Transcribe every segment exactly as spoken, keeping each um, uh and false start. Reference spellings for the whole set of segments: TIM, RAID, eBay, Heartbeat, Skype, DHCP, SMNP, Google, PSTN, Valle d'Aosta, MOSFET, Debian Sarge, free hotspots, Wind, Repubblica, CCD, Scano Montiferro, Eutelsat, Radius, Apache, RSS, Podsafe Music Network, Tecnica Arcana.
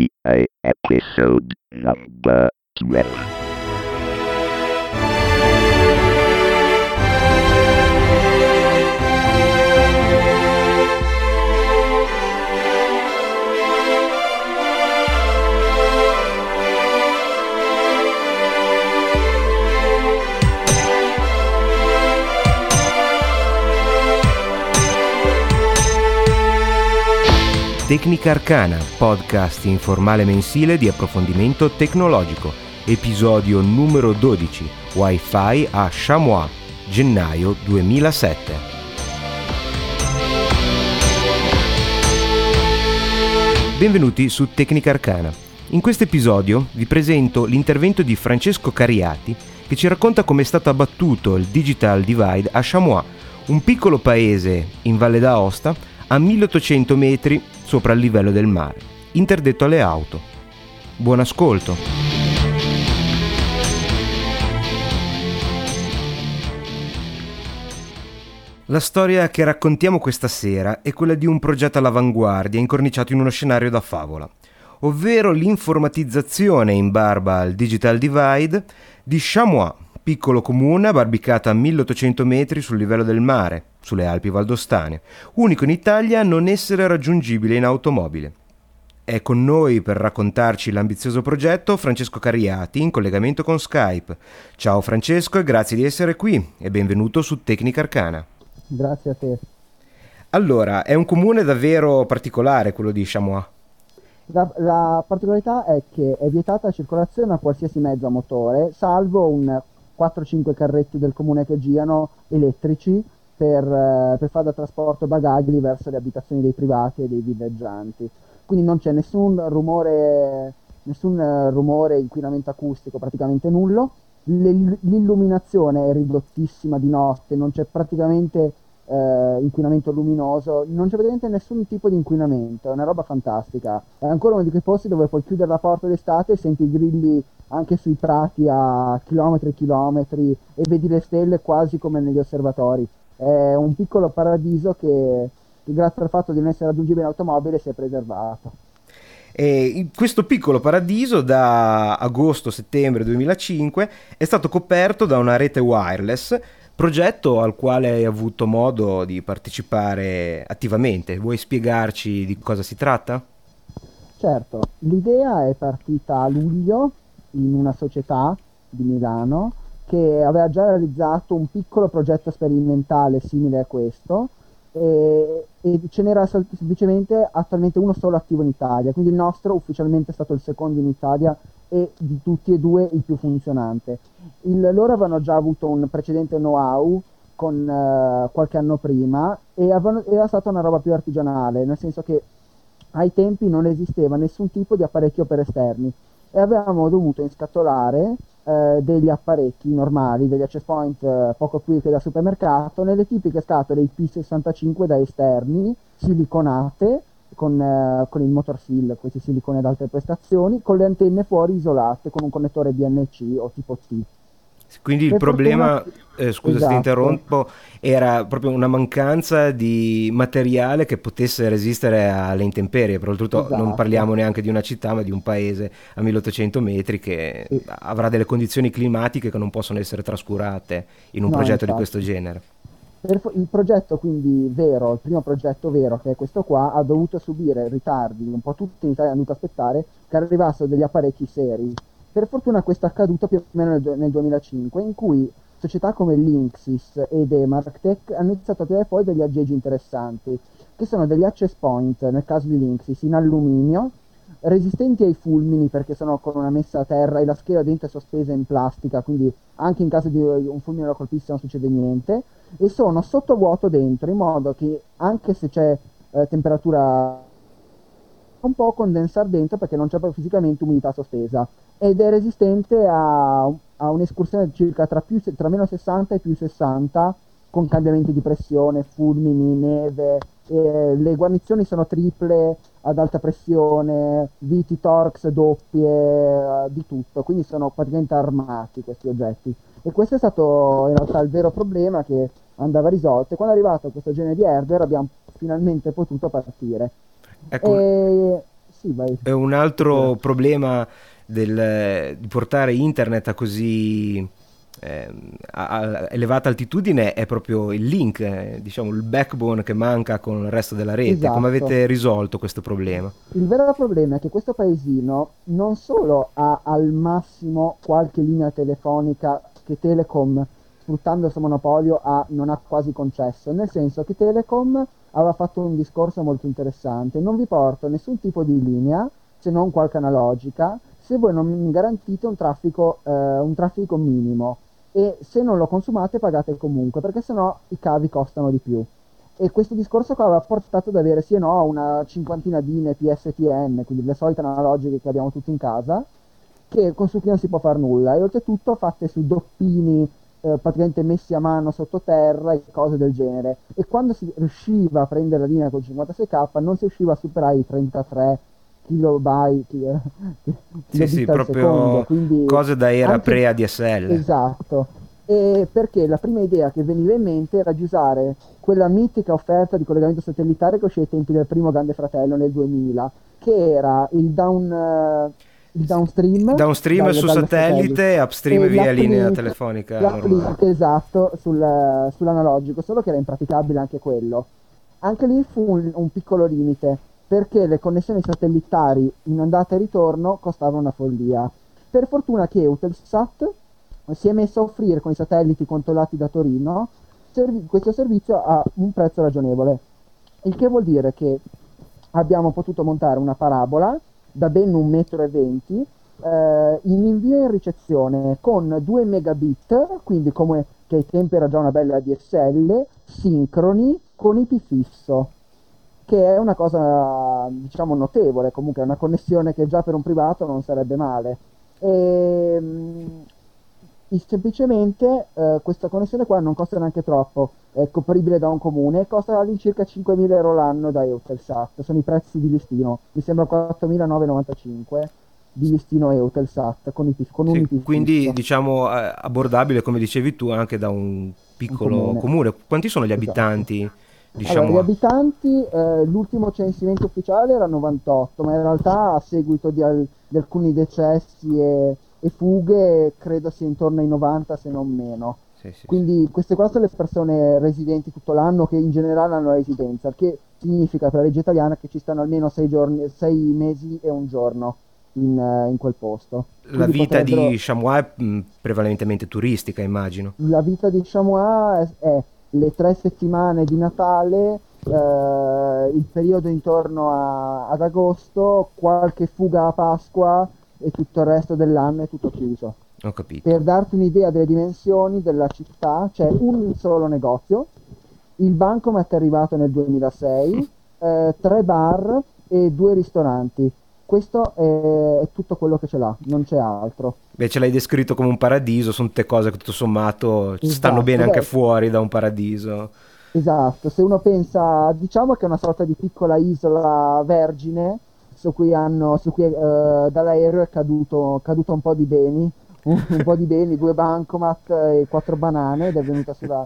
E P I episode number twelve. Tecnica Arcana, podcast informale mensile di approfondimento tecnologico, episodio numero dodici, Wi-Fi a Chamois, gennaio duemilasette. Benvenuti su Tecnica Arcana. In questo episodio vi presento l'intervento di Francesco Cariati che ci racconta come è stato abbattuto il digital divide a Chamois, un piccolo paese in Valle d'Aosta a milleottocento metri sopra il livello del mare, interdetto alle auto. Buon ascolto. La storia che raccontiamo questa sera è quella di un progetto all'avanguardia incorniciato in uno scenario da favola, ovvero l'informatizzazione in barba al digital divide di Chamois, piccolo comune barbicata a milleottocento metri sul livello del mare, sulle Alpi Valdostane, unico in Italia a non essere raggiungibile in automobile. È con noi per raccontarci l'ambizioso progetto Francesco Cariati in collegamento con Skype. Ciao Francesco e grazie di essere qui e benvenuto su Tecnica Arcana. Grazie a te. Allora, è un comune davvero particolare quello di Chamois. La, la particolarità è che è vietata la circolazione a qualsiasi mezzo a motore, salvo un quattro cinque carretti del comune che girano elettrici per, per fare da trasporto bagagli verso le abitazioni dei privati e dei villeggianti. Quindi non c'è nessun rumore, nessun rumore, inquinamento acustico, praticamente nullo. L'illuminazione è ridottissima di notte, non c'è praticamente eh, inquinamento luminoso, non c'è praticamente nessun tipo di inquinamento, è una roba fantastica. È ancora uno di quei posti dove puoi chiudere la porta d'estate e senti i grilli anche sui prati a chilometri e chilometri e vedi le stelle quasi come negli osservatori. È un piccolo paradiso che, che grazie al fatto di non essere raggiungibile in automobile, si è preservato. E questo piccolo paradiso da agosto-settembre duemilacinque è stato coperto da una rete wireless, progetto al quale hai avuto modo di partecipare attivamente. Vuoi spiegarci di cosa si tratta? Certo, l'idea è partita a luglio in una società di Milano che aveva già realizzato un piccolo progetto sperimentale simile a questo e, e ce n'era semplicemente attualmente uno solo attivo in Italia, quindi il nostro ufficialmente è stato il secondo in Italia e di tutti e due il più funzionante. Il, loro avevano già avuto un precedente know-how con eh, qualche anno prima e avevano, era stata una roba più artigianale, nel senso che ai tempi non esisteva nessun tipo di apparecchio per esterni e avevamo dovuto inscattolare eh, degli apparecchi normali, degli access point eh, poco più che da supermercato, nelle tipiche scatole I P sessantacinque da esterni, siliconate, con, eh, con il motor seal, questi siliconi ad alte prestazioni, con le antenne fuori isolate, con un connettore D N C o tipo T. Quindi il per problema, fortuna... eh, scusa esatto. Se ti interrompo, era proprio una mancanza di materiale che potesse resistere alle intemperie, però oltretutto esatto. Non parliamo neanche di una città ma di un paese a milleottocento metri che sì. Avrà delle condizioni climatiche che non possono essere trascurate in un no, progetto infatti. Di questo genere. Per il progetto quindi vero, il primo progetto vero che è questo qua, ha dovuto subire ritardi, un po' tutti in Italia hanno dovuto aspettare che arrivassero degli apparecchi seri. Per fortuna questo è accaduto più o meno nel duemilacinque, in cui società come Linksys ed MarkTech hanno iniziato a tirare fuori degli aggeggi interessanti, che sono degli access point, nel caso di Linksys, in alluminio, resistenti ai fulmini perché sono con una messa a terra e la scheda dentro è sospesa in plastica, quindi anche in caso di un fulmine lo colpisse non succede niente, e sono sottovuoto dentro, in modo che anche se c'è eh, temperatura un po' condensare dentro perché non c'è proprio fisicamente umidità sospesa, ed è resistente a, a un'escursione circa tra, più, tra meno sessanta e più sessanta con cambiamenti di pressione, fulmini, neve, eh, le guarnizioni sono triple ad alta pressione, viti, torx, doppie, eh, di tutto, quindi sono praticamente armati questi oggetti e questo è stato in realtà il vero problema che andava risolto e quando è arrivato questo genere di hardware abbiamo finalmente potuto partire. Ecco. E sì, vai. È un altro sì. problema del, di portare internet a così eh, a, a elevata altitudine è proprio il link, eh, diciamo il backbone che manca con il resto della rete. Esatto. Come avete risolto questo problema? Il vero problema è che questo paesino non solo ha al massimo qualche linea telefonica che Telecom, sfruttando il suo monopolio, ha, non ha quasi concesso, nel senso che Telecom aveva fatto un discorso molto interessante: non vi porto nessun tipo di linea se non qualche analogica, se voi non mi garantite un traffico, eh, un traffico minimo, e se non lo consumate pagate comunque, perché sennò i cavi costano di più. E questo discorso qua aveva portato ad avere sì e no una cinquantina di linee P S T N, quindi le solite analogiche che abbiamo tutti in casa, che con su cui non si può fare nulla, e oltretutto fatte su doppini eh, praticamente messi a mano sottoterra e cose del genere. E quando si riusciva a prendere la linea con cinquantasei K non si riusciva a superare i trentatré kilobyte sì, sì, proprio secondo, cose da era anche pre-A D S L. Esatto, e perché la prima idea che veniva in mente era di usare quella mitica offerta di collegamento satellitare che uscì ai tempi del primo Grande Fratello nel duemila, che era il down... Uh, il downstream, downstream dalle, su dalle satellite, satellite, upstream e via linea telefonica normale. Esatto, sul, sull'analogico, solo che era impraticabile anche quello. Anche lì fu un, un piccolo limite, perché le connessioni satellitari in andata e ritorno costavano una follia. Per fortuna che Eutelsat si è messo a offrire con i satelliti controllati da Torino serv- questo servizio a un prezzo ragionevole, il che vuol dire che abbiamo potuto montare una parabola da ben un metro e venti eh, in invio e in ricezione con due megabit, quindi come che ai tempi era già una bella A D S L, sincroni con I P fisso, che è una cosa diciamo notevole, comunque è una connessione che già per un privato non sarebbe male. E semplicemente eh, questa connessione qua non costa neanche troppo, è copribile da un comune, costa all'incirca cinquemila euro l'anno da Eutelsat, sono i prezzi di listino, mi sembra quattromilanovantacinque di listino Eutelsat con, i, con sì, un I P. Quindi fisso, diciamo eh, abbordabile, come dicevi tu, anche da un piccolo un comune. comune. Quanti sono gli abitanti? Esatto. Diciamo... Allora, gli abitanti, eh, l'ultimo censimento ufficiale era novantotto, ma in realtà a seguito di, al, di alcuni decessi e e fughe credo sia intorno ai novanta se non meno. Sì, sì, quindi sì. Queste qua sono le persone residenti tutto l'anno che in generale hanno residenza, che significa per la legge italiana che ci stanno almeno sei giorni, sei mesi e un giorno in, in quel posto. Quindi la vita potrebbero... di Chamois è mh, prevalentemente turistica, immagino. La vita di Chamois è, è le tre settimane di Natale, eh, il periodo intorno a, ad agosto, qualche fuga a Pasqua, e tutto il resto dell'anno è tutto chiuso. Ho capito. Per darti un'idea delle dimensioni della città, c'è un solo negozio, il bancomat è arrivato nel duemilasei, eh, tre bar e due ristoranti. Questo è, è tutto quello che ce l'ha, non c'è altro. Beh, ce l'hai descritto come un paradiso, sono tutte cose che tutto sommato esatto, stanno bene anche beh. fuori da un paradiso. Esatto, se uno pensa, diciamo che è una sorta di piccola isola vergine su cui hanno su cui uh, dall'aereo è caduto caduto un po' di beni un, un po' di beni, due bancomat e quattro banane, ed è venuta sulla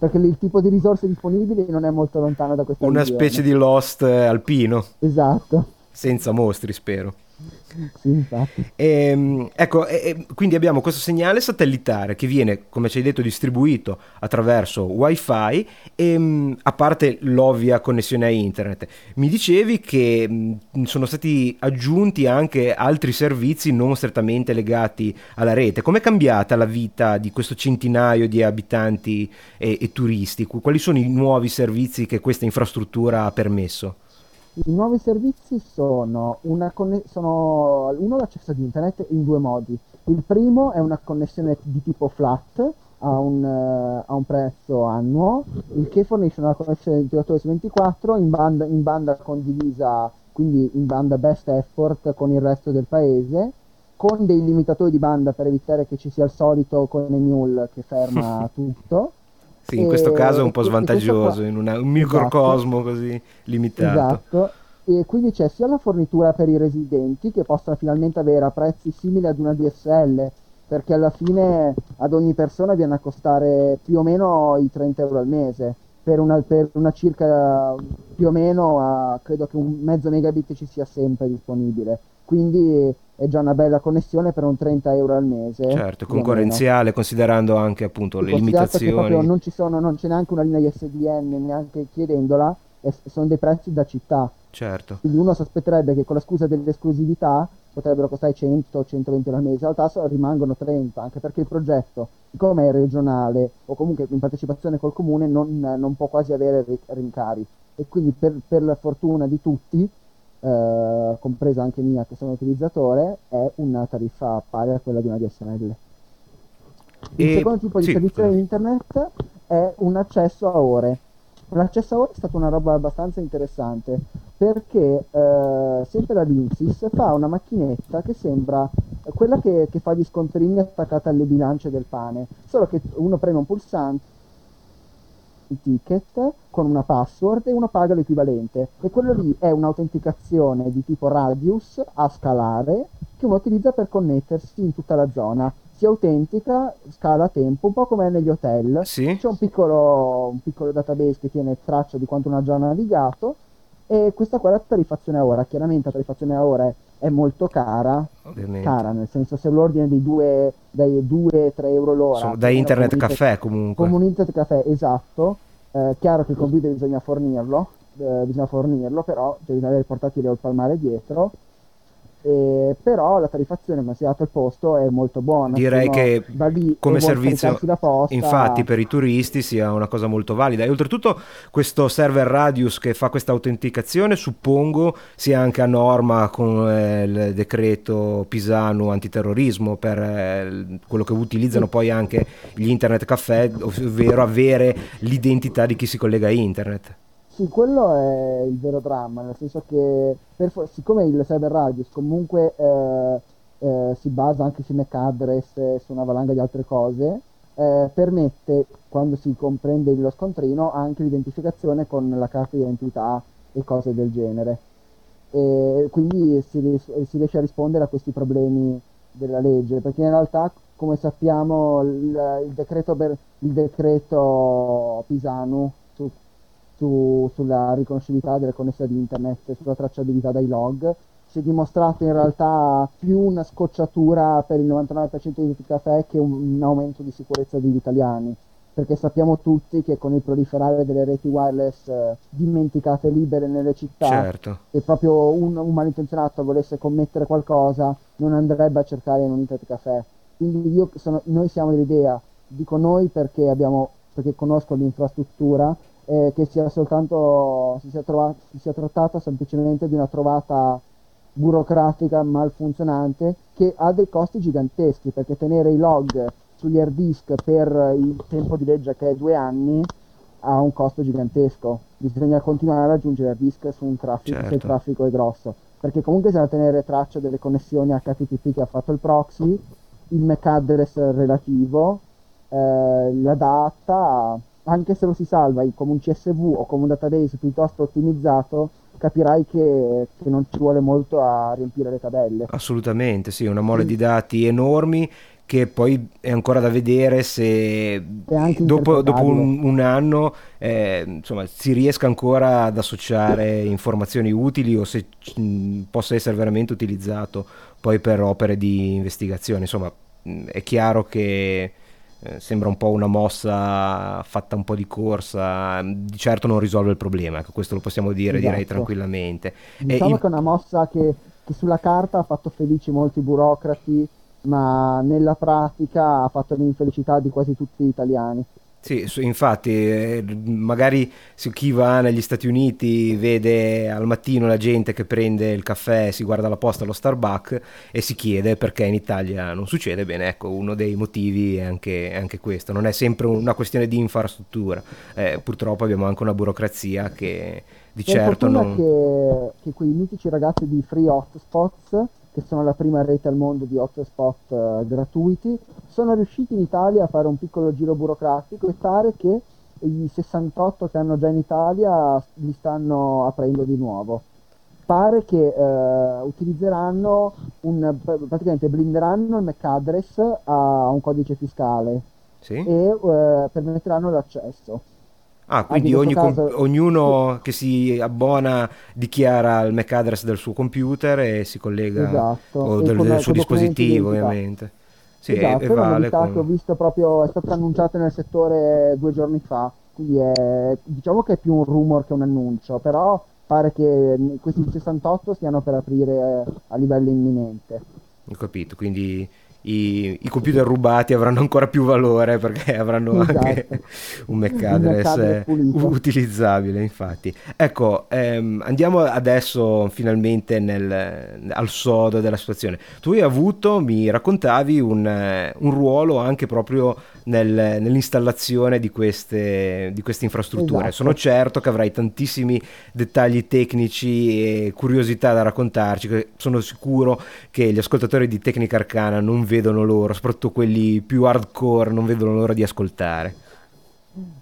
perché il tipo di risorse disponibili non è molto lontano da questa una regione. Specie di Lost alpino, esatto, senza mostri, spero. Sì, infatti. E, ecco, e, quindi abbiamo questo segnale satellitare che viene, come ci hai detto, distribuito attraverso wifi, e a parte l'ovvia connessione a internet mi dicevi che sono stati aggiunti anche altri servizi non strettamente legati alla rete. Com'è cambiata la vita di questo centinaio di abitanti e, e turisti? Quali sono i nuovi servizi che questa infrastruttura ha permesso? I nuovi servizi sono, una conne- sono uno l'accesso ad internet in due modi. Il primo è una connessione di tipo flat a un, uh, a un prezzo annuo, il che fornisce una connessione ventotto ore su ventiquattro in banda, in banda condivisa, quindi in banda best effort con il resto del paese, con dei limitatori di banda per evitare che ci sia il solito con le mule che ferma tutto. Sì, in questo e, caso è un po' svantaggioso, in una, un microcosmo esatto, così limitato. Esatto, e quindi c'è sia la fornitura per i residenti, che possono finalmente avere a prezzi simili ad una D S L, perché alla fine ad ogni persona viene a costare più o meno i trenta euro al mese, per una, per una circa più o meno a, credo che un mezzo megabit ci sia sempre disponibile, quindi è già una bella connessione per un trenta euro al mese. Certo, concorrenziale, considerando anche appunto sì, le limitazioni. Non ci sono, non c'è neanche una linea I S D N, neanche chiedendola, e sono dei prezzi da città. Certo. Quindi uno si aspetterebbe che con la scusa dell'esclusività potrebbero costare cento centoventi euro al mese, in realtà rimangono trenta, anche perché il progetto, siccome è regionale o comunque in partecipazione col comune, non, non può quasi avere rincari. E quindi per, per la fortuna di tutti, eh, compresa anche mia che sono utilizzatore, è una tariffa pari a quella di una D S L. Il e... secondo tipo di sì. servizio di internet è un accesso a ore. L'accesso a ore è stata una roba abbastanza interessante, perché eh, sempre la Linksys fa una macchinetta che sembra quella che, che fa gli scontrini attaccata alle bilance del pane, solo che uno preme un pulsante, il ticket, con una password, e uno paga l'equivalente. E quello lì è un'autenticazione di tipo Radius a scalare che uno utilizza per connettersi in tutta la zona. Autentica, scala tempo, un po' come negli hotel, sì. C'è un piccolo, un piccolo database che tiene traccia di quanto una zona ha navigato, e questa qua è la tariffazione a ora. Chiaramente la tariffazione a ora è, è molto cara, ovviamente. Cara nel senso, se l'ordine dei due, dai due tre euro l'ora, so, da internet caffè comunque, come un internet caffè, esatto, eh, chiaro che il computer bisogna fornirlo, eh, bisogna fornirlo, però cioè, bisogna avere il portatile o il palmare dietro. Eh, però la tariffazione, ma si è dato il posto, è molto buona. Direi che come servizio, infatti, per i turisti sia una cosa molto valida. E oltretutto questo server Radius che fa questa autenticazione suppongo sia anche a norma con eh, il decreto Pisanu antiterrorismo, per eh, quello che utilizzano poi anche gli internet caffè, ovvero avere l'identità di chi si collega a internet. Sì, quello è il vero dramma, nel senso che per for- siccome il server Radius comunque eh, eh, si basa anche su M A C address e su una valanga di altre cose, eh, permette, quando si comprende lo scontrino, anche l'identificazione con la carta di identità e cose del genere. E quindi si, ries- si riesce a rispondere a questi problemi della legge, perché in realtà, come sappiamo, il, il, decreto, ber- il decreto Pisanu su sulla riconoscibilità delle connessioni ad internet, sulla tracciabilità dai log, si è dimostrato in realtà più una scocciatura per il novantanove per cento dei caffè che un, un aumento di sicurezza degli italiani, perché sappiamo tutti che con il proliferare delle reti wireless eh, dimenticate libere nelle città, certo. Se proprio un, un malintenzionato volesse commettere qualcosa non andrebbe a cercare in un internet caffè. Quindi io sono, noi siamo dell'idea, dico noi perché abbiamo, perché conosco l'infrastruttura, Eh, che sia soltanto si sia, trova, si sia trattata semplicemente di una trovata burocratica malfunzionante che ha dei costi giganteschi, perché tenere i log sugli hard disk per il tempo di legge che è due anni ha un costo gigantesco. Bisogna continuare a aggiungere hard disk su un traffico, certo. Se il traffico è grosso, perché comunque bisogna tenere traccia delle connessioni H T T P che ha fatto il proxy, il M A C address relativo, eh, la data. Anche se lo si salva come un C S V o come un database piuttosto ottimizzato, capirai che, che non ci vuole molto a riempire le tabelle. Assolutamente, sì, una mole di dati enormi che poi è ancora da vedere se dopo, dopo un, un anno eh, insomma, si riesca ancora ad associare informazioni utili, o se mh, possa essere veramente utilizzato poi per opere di investigazione. Insomma, mh, è chiaro che sembra un po' una mossa fatta un po' di corsa, di certo non risolve il problema, ecco, questo lo possiamo dire, esatto. Direi tranquillamente. Diciamo e che è il... una mossa che, che sulla carta ha fatto felici molti burocrati, ma nella pratica ha fatto l'infelicità di quasi tutti gli italiani. Sì, infatti, magari chi va negli Stati Uniti vede al mattino la gente che prende il caffè, si guarda la posta allo Starbucks e si chiede perché in Italia non succede bene. Ecco, uno dei motivi è anche, è anche questo. Non è sempre una questione di infrastruttura. Eh, purtroppo abbiamo anche una burocrazia che di per certo non... Che, che quei mitici ragazzi di free hotspots, che sono la prima rete al mondo di hotspot uh, gratuiti, sono riusciti in Italia a fare un piccolo giro burocratico e pare che i sessantotto che hanno già in Italia li stanno aprendo di nuovo. Pare che uh, utilizzeranno, un praticamente blinderanno il M A C address a un codice fiscale, sì? E uh, permetteranno l'accesso. Ah, quindi ogni caso, com- ognuno sì. che si abbona dichiara il M A C address del suo computer e si collega, esatto. o del, con, del suo dispositivo ovviamente. Sì, esatto, è una vale novità con... che ho visto proprio, è stata annunciata nel settore due giorni fa, quindi è, diciamo che è più un rumor che un annuncio, però pare che questi sessantotto stiano per aprire a livello imminente. Ho capito, quindi... I, i computer rubati avranno ancora più valore perché avranno esatto. anche un M A C address utilizzabile, infatti. Ecco, ehm, andiamo adesso finalmente nel, al sodo della situazione. Tu hai avuto, mi raccontavi, un, un ruolo anche proprio nel, nell'installazione di queste, di queste infrastrutture. Esatto. Sono certo che avrai tantissimi dettagli tecnici e curiosità da raccontarci. Sono sicuro che gli ascoltatori di Tecnica Arcana non vedono l'ora, soprattutto quelli più hardcore non vedono l'ora di ascoltare.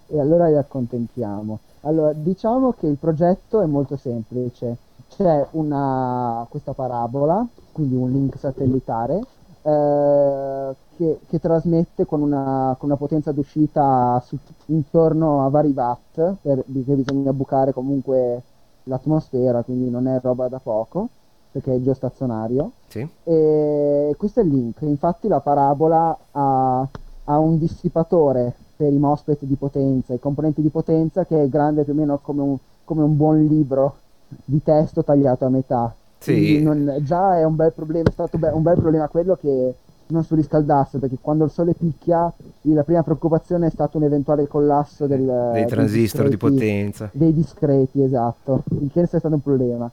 E allora li accontentiamo. Allora, diciamo che il progetto è molto semplice. C'è una questa parabola, quindi un link satellitare eh, che, che trasmette con una, con una potenza d'uscita su, intorno a vari watt, perché bisogna bucare comunque l'atmosfera, quindi non è roba da poco, perché è geostazionario. Sì. E questo è il link. Infatti la parabola ha, ha un dissipatore per i MOSFET di potenza, i componenti di potenza, che è grande più o meno come un, come un buon libro di testo tagliato a metà. Sì. Non, già è un bel problema, è stato be- un bel problema quello che non surriscaldasse, perché quando il sole picchia la prima preoccupazione è stato un eventuale collasso del, dei transistor dei discreti, di potenza. Dei discreti, esatto. Il che è stato un problema.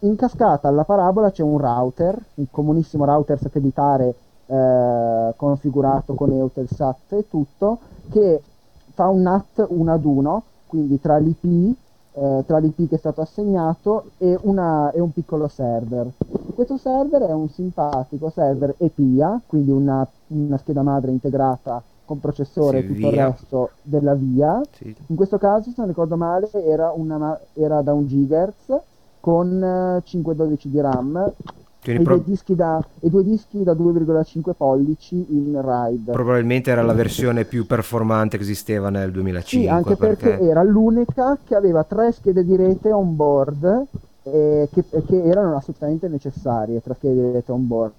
In cascata alla parabola c'è un router, un comunissimo router satellitare eh, configurato con Eutelsat e tutto, che fa un NAT uno ad uno, quindi tra l'I P, eh, tra l'I P che è stato assegnato e, una, e un piccolo server. Questo server è un simpatico server E P I A, quindi una, una scheda madre integrata con processore e tutto il resto della V I A. Sì. In questo caso, se non ricordo male, era, una, era da un gigahertz, con cinque dodici di RAM e, pro... due dischi da, e due dischi da due virgola cinque pollici in RAID. Probabilmente era la versione più performante che esisteva nel duemilacinque. Sì, anche perché, perché era l'unica che aveva tre schede di rete on board eh, che, che erano assolutamente necessarie, tre schede di rete on board.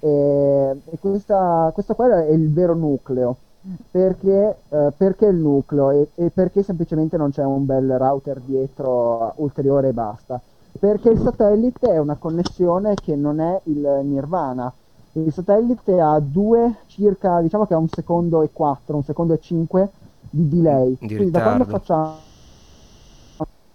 E, e questa, questa qua è il vero nucleo. Perché, eh, perché il nucleo e, e perché semplicemente non c'è un bel router dietro ulteriore e basta? Perché il satellite è una connessione che non è il nirvana. Il satellite ha due circa, diciamo che ha un secondo e quattro, un secondo e cinque di delay. Di Quindi ritardo. Da quando facciamo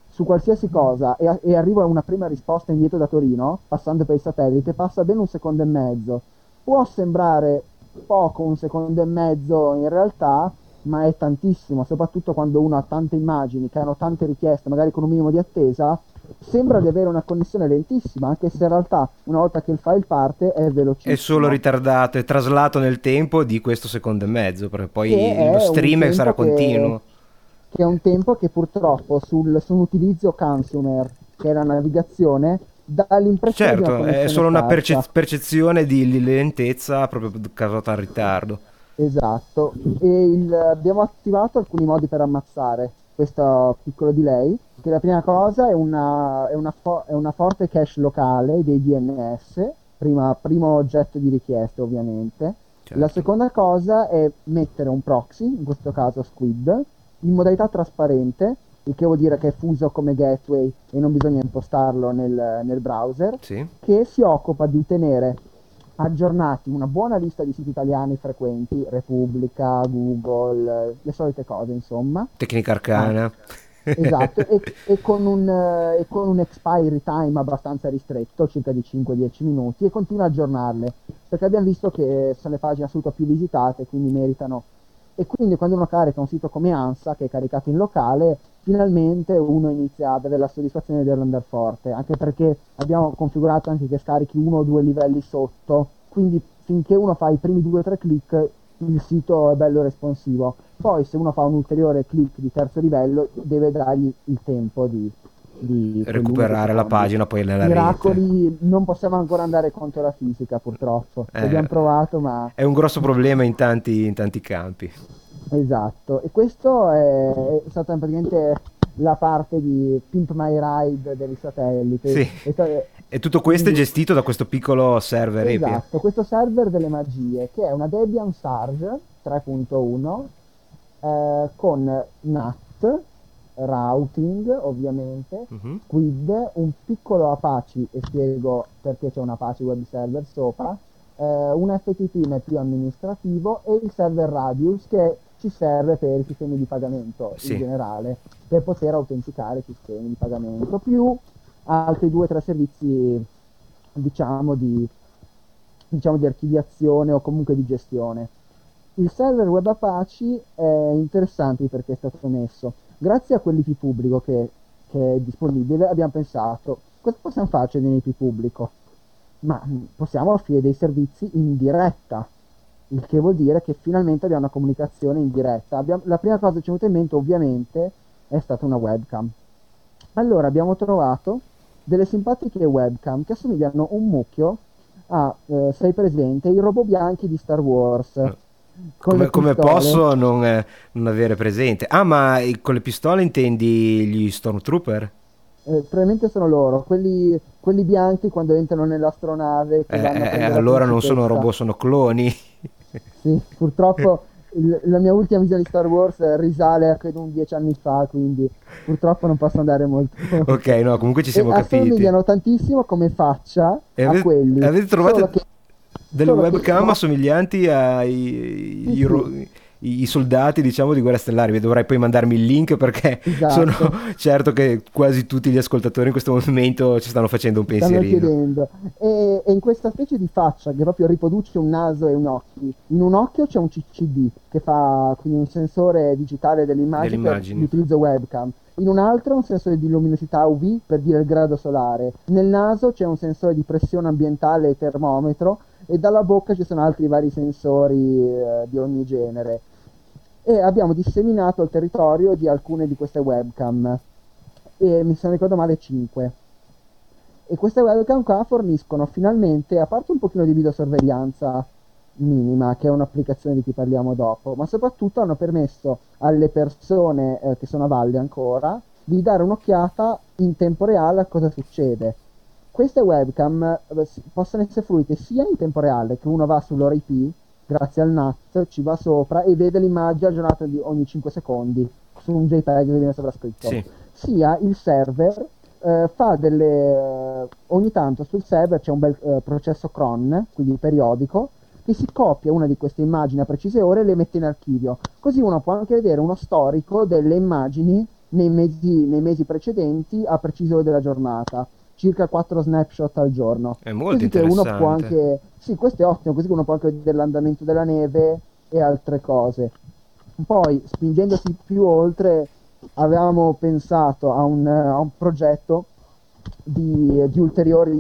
su qualsiasi cosa e, a, e arrivo a una prima risposta indietro da Torino, passando per il satellite, passa ben un secondo e mezzo. Può sembrare poco, un secondo e mezzo in realtà, ma è tantissimo, soprattutto quando uno ha tante immagini che hanno tante richieste, magari con un minimo di attesa sembra di avere una connessione lentissima, anche se in realtà una volta che il file parte è velocissimo, è solo ritardato, è traslato nel tempo di questo secondo e mezzo, perché poi che lo stream sarà che, continuo, che è un tempo che purtroppo sul, su un utilizzo consumer che è la navigazione dà l'impressione. Certo, è solo una perce- percezione di lentezza proprio causata al ritardo. Esatto. E il, abbiamo attivato alcuni modi per ammazzare questo piccolo delay, che la prima cosa è una, è una, fo- è una forte cache locale dei D N S, prima, primo oggetto di richiesta ovviamente. Certo. La seconda cosa è mettere un proxy, in questo caso Squid, in modalità trasparente, il che vuol dire che è fuso come gateway e non bisogna impostarlo nel, nel browser, sì. Che si occupa di tenere aggiornati una buona lista di siti italiani frequenti, Repubblica, Google, le solite cose insomma. Tecnica Arcana. Esatto, e, e, con un, e con un expiry time abbastanza ristretto, circa di cinque dieci minuti, e continua a aggiornarle, perché abbiamo visto che sono le pagine assolutamente più visitate, quindi meritano. E quindi quando uno carica un sito come ANSA, che è caricato in locale, finalmente uno inizia ad avere la soddisfazione di andare forte, anche perché abbiamo configurato anche che scarichi uno o due livelli sotto, quindi finché uno fa i primi due o tre click il sito è bello responsivo, poi se uno fa un ulteriore click di terzo livello deve dargli il tempo di, di recuperare la pagina poi nella miracoli rete. Non possiamo ancora andare contro la fisica purtroppo, eh, abbiamo provato, ma è un grosso problema in tanti, in tanti campi. Esatto, e questo è stata praticamente la parte di Pimp My Ride dei satelliti. Sì. È stato... E tutto questo è gestito da questo piccolo server esatto, E P I A. Esatto, questo server delle magie, che è una Debian Sarge tre punto uno eh, con NAT, routing ovviamente, uh-huh. Squid, un piccolo Apache, e spiego perché c'è un Apache web server sopra, eh, un F T P nel più amministrativo e il server Radius che ci serve per i sistemi di pagamento sì. in generale, per poter autenticare i sistemi di pagamento, più altri due o tre servizi diciamo di, diciamo di archiviazione o comunque di gestione. Il server web Apache è interessante perché è stato messo, grazie a quell'I P pubblico che, che è disponibile abbiamo pensato, cosa possiamo farci di un I P pubblico? Ma possiamo offrire dei servizi in diretta, il che vuol dire che finalmente abbiamo una comunicazione in diretta. Abbiamo, la prima cosa che ci è venuta in mente ovviamente è stata una webcam. Allora abbiamo trovato delle simpatiche webcam che assomigliano un mucchio a, eh, sei presente, i robot bianchi di Star Wars. Come, come posso non, eh, non avere presente? Ah, ma con le pistole intendi gli Stormtrooper? Eh, probabilmente sono loro, quelli, quelli bianchi quando entrano nell'astronave. Che eh, vanno a eh, allora non sono robot, sono cloni. Sì, purtroppo il, la mia ultima visione di Star Wars risale a credo un dieci anni fa, quindi purtroppo non posso andare molto. Ok, no, comunque ci siamo e capiti. Assomigliano tantissimo come faccia e a avete, quelli. Avete trovato... delle solo webcam che... assomiglianti ai sì, ro... sì. i soldati diciamo di Guerra Stellare. Vi dovrei poi mandarmi il link perché esatto. sono certo che quasi tutti gli ascoltatori in questo momento ci stanno facendo un pensierino e, e in questa specie di faccia che proprio riproduce un naso e un occhio. In un occhio c'è un C C D che fa quindi un sensore digitale dell'immagine per l'utilizzo webcam, in un altro un sensore di luminosità U V per dire il grado solare, nel naso c'è un sensore di pressione ambientale e termometro e dalla bocca ci sono altri vari sensori eh, di ogni genere e abbiamo disseminato il territorio di alcune di queste webcam e mi se non ricordo male cinque, e queste webcam qua forniscono finalmente, a parte un pochino di videosorveglianza minima che è un'applicazione di cui parliamo dopo, ma soprattutto hanno permesso alle persone eh, che sono a valle ancora di dare un'occhiata in tempo reale a cosa succede. Queste webcam possono essere fruite sia in tempo reale, che uno va sull'O R I P, grazie al NAT, ci va sopra e vede l'immagine aggiornata ogni cinque secondi su un JPEG che viene sovrascritto. Sì. Sia il server eh, fa delle... ogni tanto sul server c'è un bel eh, processo cron, quindi periodico, che si copia una di queste immagini a precise ore e le mette in archivio. Così uno può anche vedere uno storico delle immagini nei mesi, nei mesi precedenti a precise ore della giornata. Circa quattro snapshot al giorno. È molto così interessante. Che uno può anche... Sì, questo è ottimo, così che uno può anche vedere l'andamento della neve e altre cose. Poi, spingendosi più oltre, avevamo pensato a un, a un progetto di, di, ulteriori,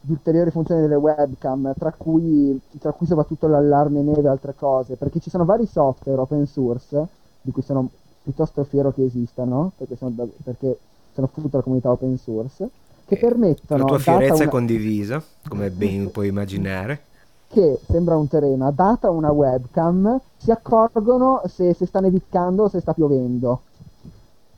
di ulteriori funzioni delle webcam, tra cui, tra cui soprattutto l'allarme neve e altre cose, perché ci sono vari software open source, di cui sono piuttosto fiero che esistano, perché sono, perché sono frutto della comunità open source, che permettono... La tua fierezza una... è condivisa, come ben puoi immaginare. Che, sembra un terreno, data una webcam, si accorgono se, se sta nevicando o se sta piovendo.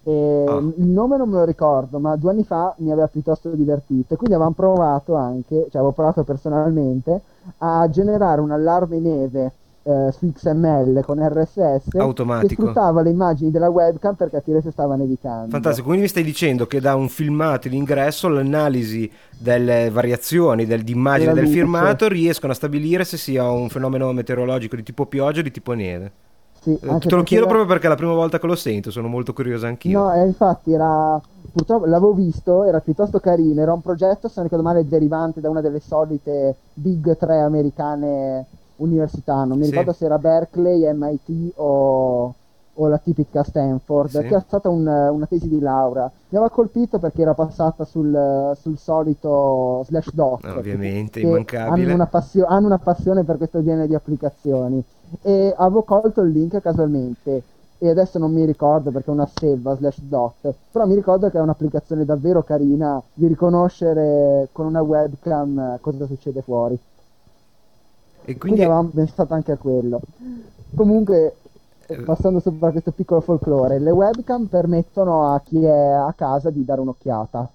E ah. Il nome non me lo ricordo, ma due anni fa mi aveva piuttosto divertito. E quindi avevamo provato anche, cioè avevo provato personalmente, a generare un allarme neve eh, su X M L con R S S automatico, che sfruttava le immagini della webcam per capire se stava nevicando. Fantastico, quindi mi stai dicendo che da un filmato di ingresso l'analisi delle variazioni del, di immagine del filmato riescono a stabilire se sia un fenomeno meteorologico di tipo pioggia o di tipo neve. Sì, te lo chiedo era... proprio perché è la prima volta che lo sento, sono molto curioso anch'io. No, eh, infatti era, purtroppo l'avevo visto, era piuttosto carino, era un progetto, se non ricordo male, derivante da una delle solite big tre americane università, non mi sì. ricordo se era Berkeley, M I T o, o la tipica Stanford, sì. che è stata un, una tesi di laurea. Mi aveva colpito perché era passata sul, sul solito Slashdot, ovviamente, che immancabile. Hanno una, passio- hanno una passione per questo genere di applicazioni e avevo colto il link casualmente e adesso non mi ricordo perché è una selva Slashdot, però mi ricordo che è un'applicazione davvero carina di riconoscere con una webcam cosa succede fuori. E quindi... quindi avevamo pensato anche a quello. Comunque passando sopra questo piccolo folklore, le webcam permettono a chi è a casa di dare un'occhiata,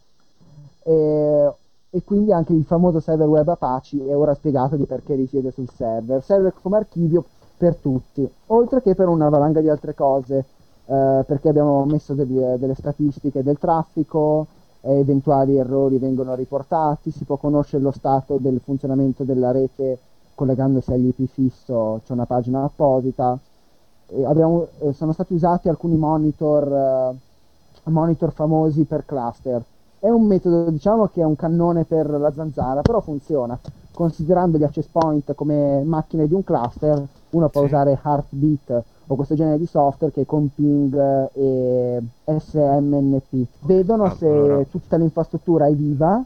e, e quindi anche il famoso server web Apache è ora spiegato di perché risiede sul server server come archivio per tutti, oltre che per una valanga di altre cose, eh, perché abbiamo messo delle, delle statistiche del traffico, eh, eventuali errori vengono riportati, si può conoscere lo stato del funzionamento della rete collegandosi all'I P fisso, c'è una pagina apposita. E abbiamo, eh, sono stati usati alcuni monitor, eh, monitor famosi per cluster. È un metodo, diciamo, che è un cannone per la zanzara, però funziona. Considerando gli access point come macchine di un cluster, uno può sì. usare Heartbeat o questo genere di software che con ping e S M N P vedono allora. se tutta l'infrastruttura è viva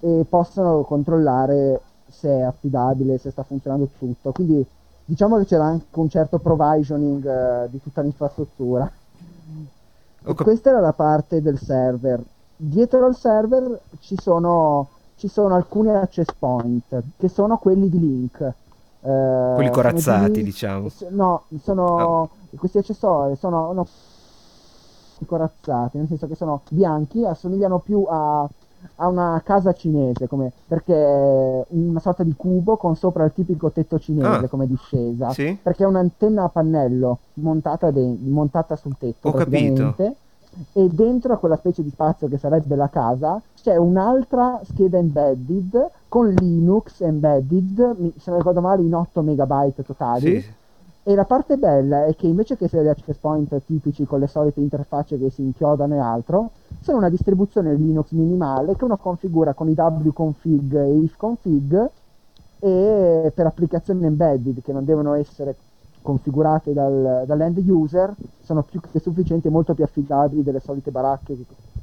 e possono controllare se è affidabile, se sta funzionando tutto. Quindi diciamo che c'era anche un certo provisioning eh, di tutta l'infrastruttura. Okay. Questa era la parte del server. Dietro al server ci sono, ci sono alcuni access point che sono quelli di link. Eh, quelli corazzati, di, diciamo. No, sono oh. questi accessori sono no, corazzati, nel senso che sono bianchi, assomigliano più a, a una casa cinese, come, perché è una sorta di cubo con sopra il tipico tetto cinese ah. come discesa, sì? perché è un'antenna a pannello montata, de- montata sul tetto. Ho capito. E dentro a quella specie di spazio che sarebbe la casa c'è un'altra scheda embedded con Linux embedded, se non ricordo male, in otto megabyte totali. Sì. E la parte bella è che invece che essere access point tipici con le solite interfacce che si inchiodano e altro, sono una distribuzione Linux minimale che uno configura con i wconfig e ifconfig, e per applicazioni embedded che non devono essere configurate dal, dall'end user, sono più che sufficienti e molto più affidabili delle solite baracche.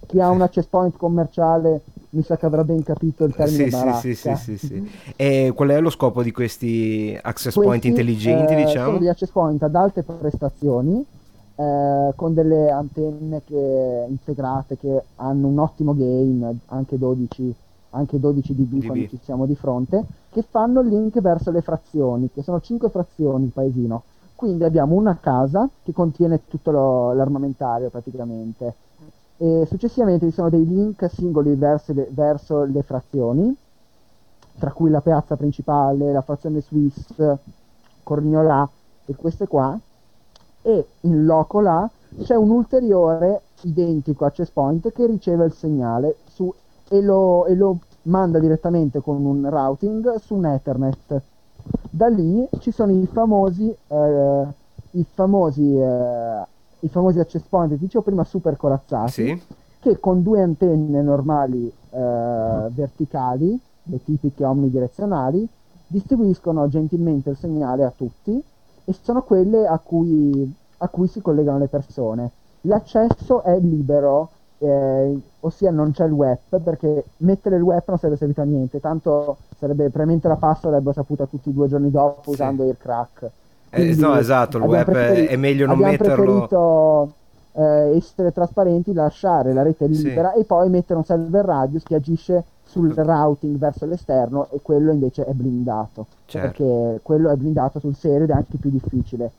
Chi ha un access point commerciale mi sa che avrà ben capito il termine sì, baracca. Sì, sì, sì, sì, sì. E qual è lo scopo di questi access questi, point intelligenti, eh, diciamo? Sono degli access point ad alte prestazioni, eh, con delle antenne che, integrate, che hanno un ottimo gain, anche dodici anche dodici decibel quando ci siamo di fronte, che fanno link verso le frazioni, che sono cinque frazioni il paesino. Quindi abbiamo una casa che contiene tutto lo, l'armamentario praticamente, e successivamente ci sono dei link singoli verso le, verso le frazioni, tra cui la piazza principale, la frazione Swiss, Corniola e queste qua, e in loco là c'è un ulteriore identico access point che riceve il segnale su E lo, e lo manda direttamente con un routing su un Ethernet. Da lì ci sono i famosi eh, i famosi eh, i famosi access point, dicevo prima, super corazzati, sì. che con due antenne normali eh, verticali, le tipiche omnidirezionali, distribuiscono gentilmente il segnale a tutti, e sono quelle a cui, a cui si collegano le persone. L'accesso è libero, Eh, ossia non c'è il W E P, perché mettere il W E P non sarebbe servito a niente, tanto sarebbe premente la pasta, l'avrebbero saputa tutti i due giorni dopo, sì. usando il crack. Eh, no, esatto, il W E P preferi- è meglio non abbiamo metterlo. Abbiamo preferito eh, essere trasparenti, lasciare la rete libera, sì. e poi mettere un server Radius che agisce sul routing verso l'esterno, e quello invece è blindato, certo. perché quello è blindato sul serio ed è anche più difficile,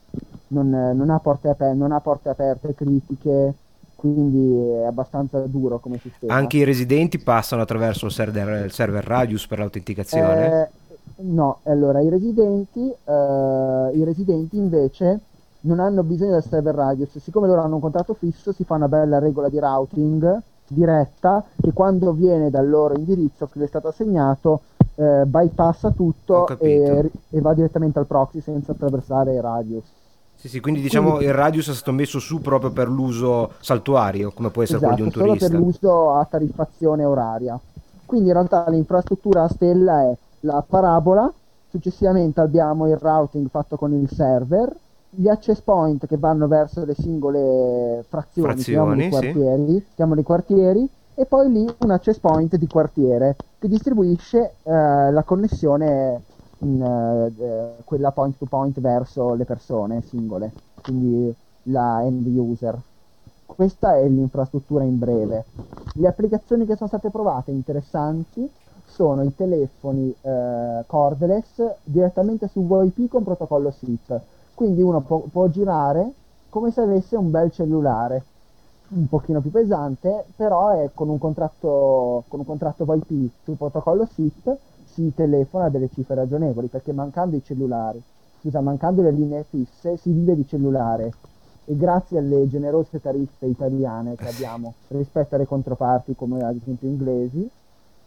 non, non, ha, porte aper- non ha porte aperte critiche, quindi è abbastanza duro come sistema. Anche i residenti passano attraverso il server, il server Radius per l'autenticazione? Eh, no, allora i residenti, eh, i residenti invece non hanno bisogno del server Radius, siccome loro hanno un contratto fisso, si fa una bella regola di routing diretta che quando viene dal loro indirizzo che gli è stato assegnato eh, bypassa tutto e, e va direttamente al proxy senza attraversare Radius. Sì, sì, quindi diciamo quindi, il Radius è stato messo su proprio per l'uso saltuario, come può essere esatto, quello di un turista. Esatto, solo per l'uso a tariffazione oraria. Quindi in realtà l'infrastruttura a stella è la parabola, successivamente abbiamo il routing fatto con il server, gli access point che vanno verso le singole frazioni, frazioni chiamiamoli quartieri, sì. chiamiamoli quartieri, e poi lì un access point di quartiere che distribuisce eh, la connessione in, eh, quella point to point verso le persone singole, quindi la end user. Questa è l'infrastruttura in breve. Le applicazioni che sono state provate interessanti sono i telefoni eh, cordless direttamente su VoIP con protocollo S I P, quindi uno può, può girare come se avesse un bel cellulare un pochino più pesante, però è con un contratto con un contratto VoIP sul protocollo S I P si telefona a delle cifre ragionevoli, perché mancando i cellulari, scusa, mancando le linee fisse si vive di cellulare, e grazie alle generose tariffe italiane che abbiamo rispetto alle controparti come ad esempio inglesi,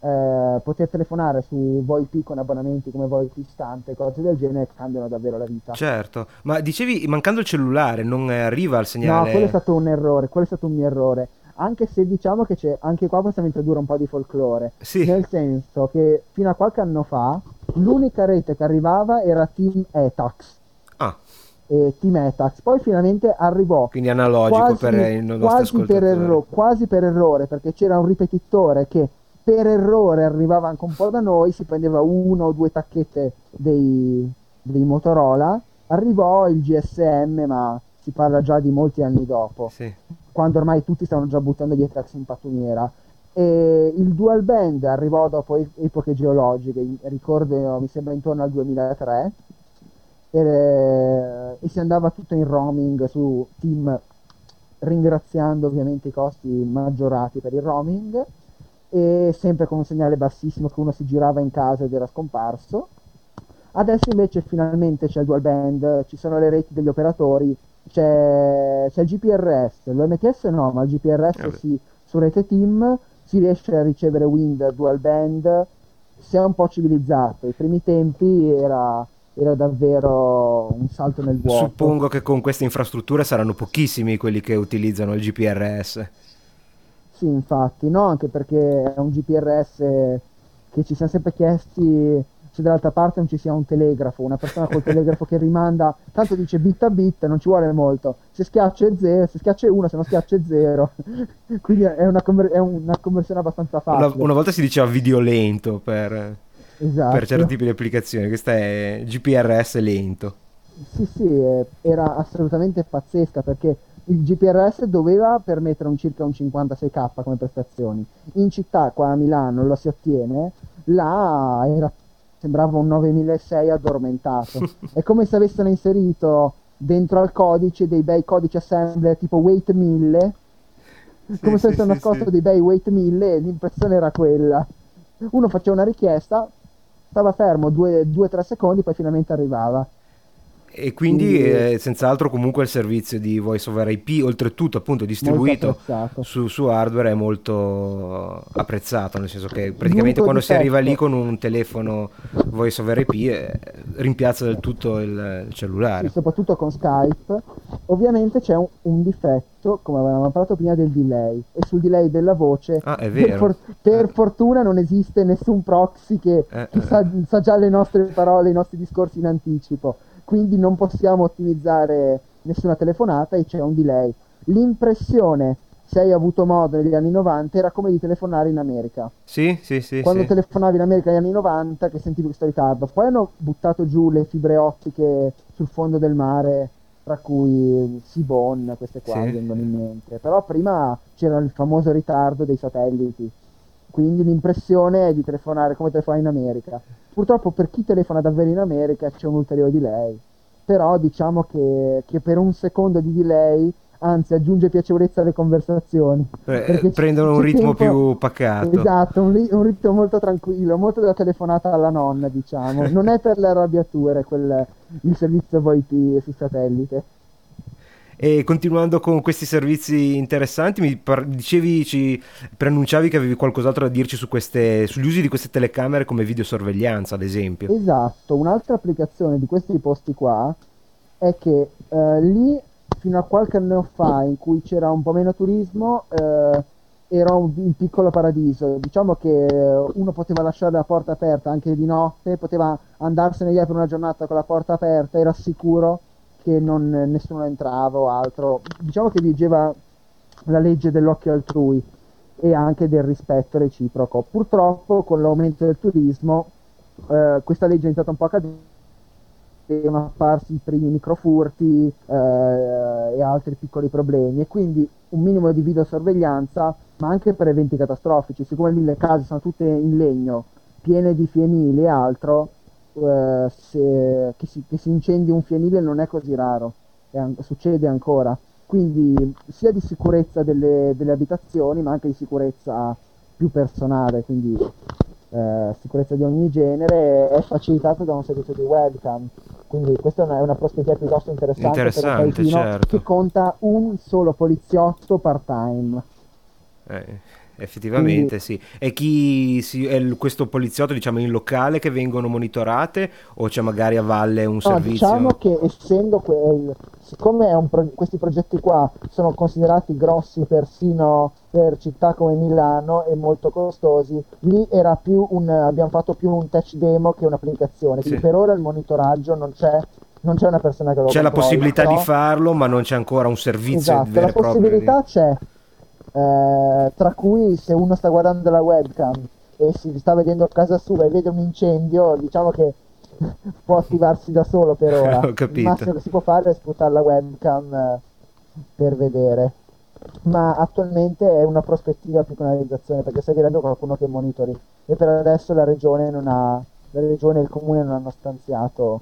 eh, poter telefonare su VoIP con abbonamenti come VoIP istante, cose del genere cambiano davvero la vita. Certo, ma dicevi mancando il cellulare non arriva il segnale? No, quello è stato un errore, quello è stato un mio errore, anche se diciamo che c'è, anche qua possiamo introdurre un po' di folklore, sì. Nel senso che fino a qualche anno fa l'unica rete che arrivava era TIM Etacs. Ah. E TIM Etacs poi finalmente arrivò, quindi analogico quasi, per il nostro quasi per, erro- quasi per errore, perché c'era un ripetitore che per errore arrivava anche un po' da noi, si prendeva uno o due tacchette dei, dei Motorola. Arrivò il G S M, ma si parla già di molti anni dopo, sì. Quando ormai tutti stavano già buttando gli Etacs in pattumiera, e il dual band arrivò dopo epoche geologiche, ricordo mi sembra intorno al duemilatré, E, e si andava tutto in roaming su TIM, ringraziando ovviamente i costi maggiorati per il roaming, e sempre con un segnale bassissimo che uno si girava in casa ed era scomparso. Adesso invece finalmente c'è il dual band, ci sono le reti degli operatori, c'è, c'è il G P R S, l'O M T S no, ma il G P R S eh sì, su rete TIM si riesce a ricevere wind dual band, si è un po' civilizzato. I primi tempi era... era davvero un salto nel vuoto. Suppongo che con queste infrastrutture saranno pochissimi quelli che utilizzano il G P R S. Sì, infatti, no, anche perché è un G P R S che ci siamo sempre chiesti se dall'altra parte non ci sia un telegrafo, una persona col telegrafo che rimanda, tanto dice bit a bit, non ci vuole molto, se schiaccia è zero, se schiaccia è uno, se non schiaccia è zero. Quindi è una, conver- è una conversione abbastanza facile. Una, una volta si diceva video lento per... Esatto. Per certi tipi di applicazioni, questa è G P R S lento. Sì, sì, era assolutamente pazzesca, perché il G P R S doveva permettere un circa un cinquantasei K come prestazioni. In città, qua a Milano, lo si ottiene, là era, sembrava un nove mila seicento addormentato. È come se avessero inserito dentro al codice dei bei codici assembler tipo weight mille, sì, come se avessero sì, nascosto sì. dei bei weight mille, e l'impressione era quella. Uno faceva una richiesta, stava fermo due tre secondi, poi finalmente arrivava. E quindi, quindi eh, senz'altro comunque il servizio di voice over I P, oltretutto appunto distribuito su, su hardware, è molto apprezzato, nel senso che praticamente Dunque quando si arriva lì con un telefono voice over I P eh, rimpiazza del tutto il, il cellulare. Sì, soprattutto con Skype. Ovviamente c'è un, un difetto, come avevamo parlato prima, del delay, e sul delay della voce ah, è vero. per, for- per eh. fortuna non esiste nessun proxy che eh, eh. Sa, sa già le nostre parole, i nostri discorsi in anticipo. Quindi non possiamo ottimizzare nessuna telefonata e c'è un delay. L'impressione, se hai avuto modo negli anni novanta, era come di telefonare in America. Sì, sì, sì. Quando sì. telefonavi in America negli anni novanta, che sentivi questo ritardo. Poi hanno buttato giù le fibre ottiche sul fondo del mare, tra cui Sibon, queste qua sì. vengono in mente. Però prima c'era il famoso ritardo dei satelliti. Quindi l'impressione è di telefonare come telefonare in America. Purtroppo per chi telefona davvero in America c'è un ulteriore delay, però diciamo che, che per un secondo di delay, anzi aggiunge piacevolezza alle conversazioni. Eh, prendono c'è, un c'è ritmo tempo... più pacato. Esatto, un, ri- un ritmo molto tranquillo, molto della telefonata alla nonna, diciamo. Non è per le arrabbiature quel, il servizio VoIP su satellite. E continuando con questi servizi interessanti, mi par- dicevi, ci preannunciavi che avevi qualcos'altro da dirci su queste, sugli usi di queste telecamere come videosorveglianza, ad esempio. Esatto, un'altra applicazione di questi posti qua è che eh, lì fino a qualche anno fa, in cui c'era un po' meno turismo, eh, era un, un piccolo paradiso. Diciamo che uno poteva lasciare la porta aperta anche di notte, poteva andarsene via per una giornata con la porta aperta, era sicuro che non, nessuno entrava o altro. Diciamo che vigeva la legge dell'occhio altrui e anche del rispetto reciproco. Purtroppo con l'aumento del turismo eh, questa legge è iniziata un po' a cadere, sono apparsi i primi microfurti eh, e altri piccoli problemi, e quindi un minimo di videosorveglianza, ma anche per eventi catastrofici. Siccome lì le case sono tutte in legno, piene di fienili e altro, eh, se, che, si, che si incendi un fienile non è così raro, è an- succede ancora. Quindi sia di sicurezza delle, delle abitazioni, ma anche di sicurezza più personale, quindi eh, sicurezza di ogni genere, è facilitata da un servizio di webcam. Quindi questa è una, una prospettiva piuttosto interessante, interessante per un paesino, certo, che conta un solo poliziotto part-time. Eh, effettivamente. Quindi, sì. E chi si, è questo poliziotto, diciamo, in locale che vengono monitorate, o c'è magari a valle un no, servizio? Diciamo che essendo quel, siccome è un pro, questi progetti qua sono considerati grossi persino per città come Milano e molto costosi, lì era più un, abbiamo fatto più un touch demo che un'applicazione. Quindi sì, per ora il monitoraggio non c'è. Non c'è una persona che lo C'è controlla, la possibilità però... di farlo, ma non c'è ancora un servizio. Esatto, vero, la possibilità di... c'è. Eh, tra cui se uno sta guardando la webcam e si sta vedendo a casa sua e vede un incendio, diciamo che può attivarsi da solo per ora. Ho capito. Il massimo che si può fare è sfruttare la webcam eh, per vedere, ma attualmente è una prospettiva più che una realizzazione, perché stai vedendo qualcuno che monitori, e per adesso la regione non ha, la regione e il comune non hanno stanziato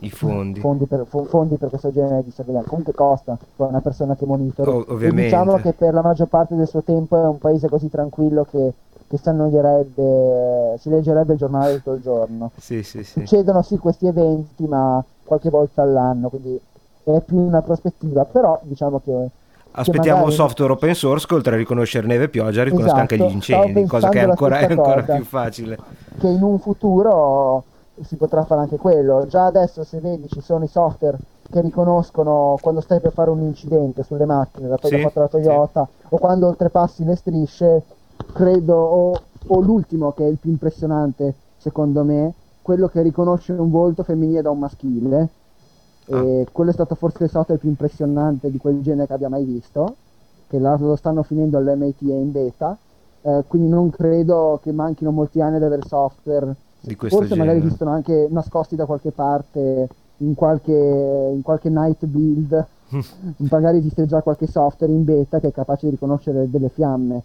i fondi fondi per, fondi per questo genere di sorveglianza. Comunque costa una persona che monitora, oh, e diciamo che per la maggior parte del suo tempo è un paese così tranquillo che, che si annoierebbe, si leggerebbe il giornale tutto il giorno. Sì, sì, sì. Succedono sì questi eventi, ma qualche volta all'anno, quindi è più una prospettiva. Però diciamo che aspettiamo magari... software open source che oltre a riconoscere neve e pioggia riconosca, esatto, anche gli incendi, cosa che è ancora, è ancora più facile, che in un futuro si potrà fare anche quello. Già adesso, se vedi, ci sono i software che riconoscono quando stai per fare un incidente sulle macchine, la Toyota, sì, la Toyota, sì, o quando oltrepassi le strisce, credo, o, o l'ultimo che è il più impressionante secondo me, quello che riconosce un volto femminile da un maschile. Ah. E quello è stato forse il software più impressionante di quel genere che abbia mai visto, che lo stanno finendo all'M I T in beta, eh, quindi non credo che manchino molti anni ad avere software di questo forse genere. Magari esistono anche nascosti da qualche parte, in qualche, in qualche night build magari esiste già qualche software in beta che è capace di riconoscere delle fiamme.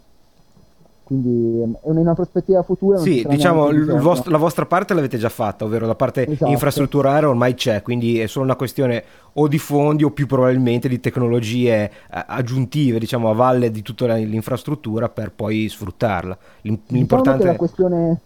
Quindi è una prospettiva futura. Sì, diciamo, il vost- la vostra parte l'avete già fatta, ovvero la parte, esatto, infrastrutturale ormai c'è, quindi è solo una questione o di fondi o più probabilmente di tecnologie eh, aggiuntive, diciamo, a valle di tutta la, l'infrastruttura, per poi sfruttarla. L'im- l'importante è la questione...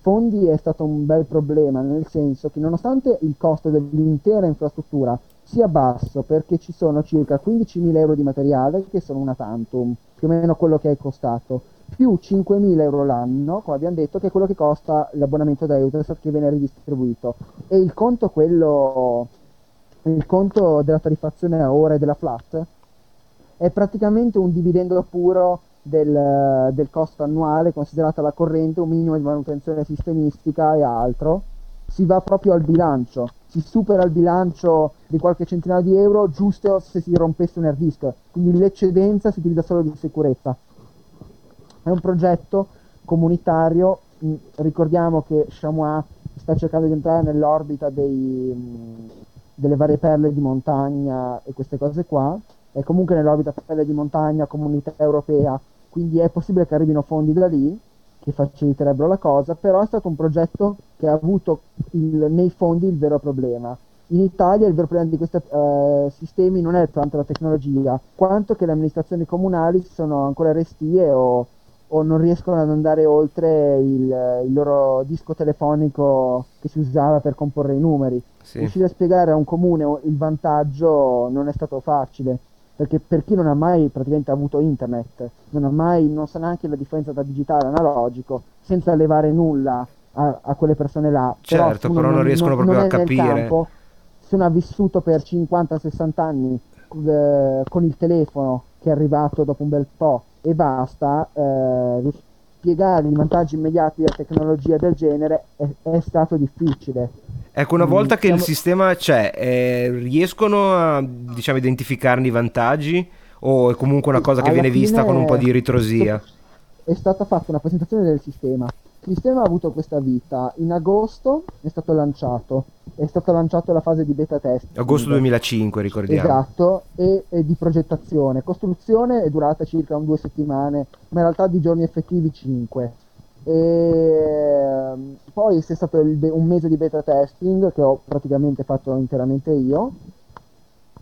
Fondi è stato un bel problema, nel senso che nonostante il costo dell'intera infrastruttura sia basso, perché ci sono circa quindicimila euro di materiale, che sono una tantum, più o meno quello che è costato, più cinquemila euro l'anno, come abbiamo detto, che è quello che costa l'abbonamento da Eutelsat che viene ridistribuito, e il conto, quello, il conto della tariffazione a ore della flat è praticamente un dividendo puro Del, del costo annuale, considerata la corrente, un minimo di manutenzione sistemistica e altro. Si va proprio al bilancio, si supera il bilancio di qualche centinaio di euro, giusto se si rompesse un hard disk, quindi l'eccedenza si utilizza solo di sicurezza. È un progetto comunitario, ricordiamo che Chamois sta cercando di entrare nell'orbita dei, delle varie perle di montagna e queste cose qua, è comunque nell'orbita perle di montagna, comunità europea, quindi è possibile che arrivino fondi da lì che faciliterebbero la cosa. Però è stato un progetto che ha avuto il, nei fondi il vero problema. In Italia il vero problema di questi eh, sistemi non è tanto la tecnologia, quanto che le amministrazioni comunali sono ancora restie o, o non riescono ad andare oltre il, il loro disco telefonico che si usava per comporre i numeri. Sì. Riuscire a spiegare a un comune il vantaggio non è stato facile, perché per chi non ha mai praticamente avuto internet, non ha mai, non sa neanche la differenza tra digitale e analogico, senza levare nulla a, a quelle persone là. Certo, però, però non, non riescono non, proprio non a capire. Campo, se uno ha vissuto per cinquanta sessanta anni eh, con il telefono che è arrivato dopo un bel po' e basta, eh, spiegare i vantaggi immediati della tecnologia del genere è, è stato difficile. Ecco, una volta che il sistema c'è, eh, riescono a, diciamo, identificarne i vantaggi, o è comunque una cosa che alla viene vista con un po' di ritrosia? È stata fatta una presentazione del sistema. Il sistema ha avuto questa vita. In agosto è stato lanciato. È stata lanciata la fase di beta test. Agosto duemilacinque, ricordiamo. Esatto, e, e di progettazione. Costruzione è durata circa un due settimane, ma in realtà di giorni effettivi cinque. E poi c'è stato il be- un mese di beta testing che ho praticamente fatto interamente io,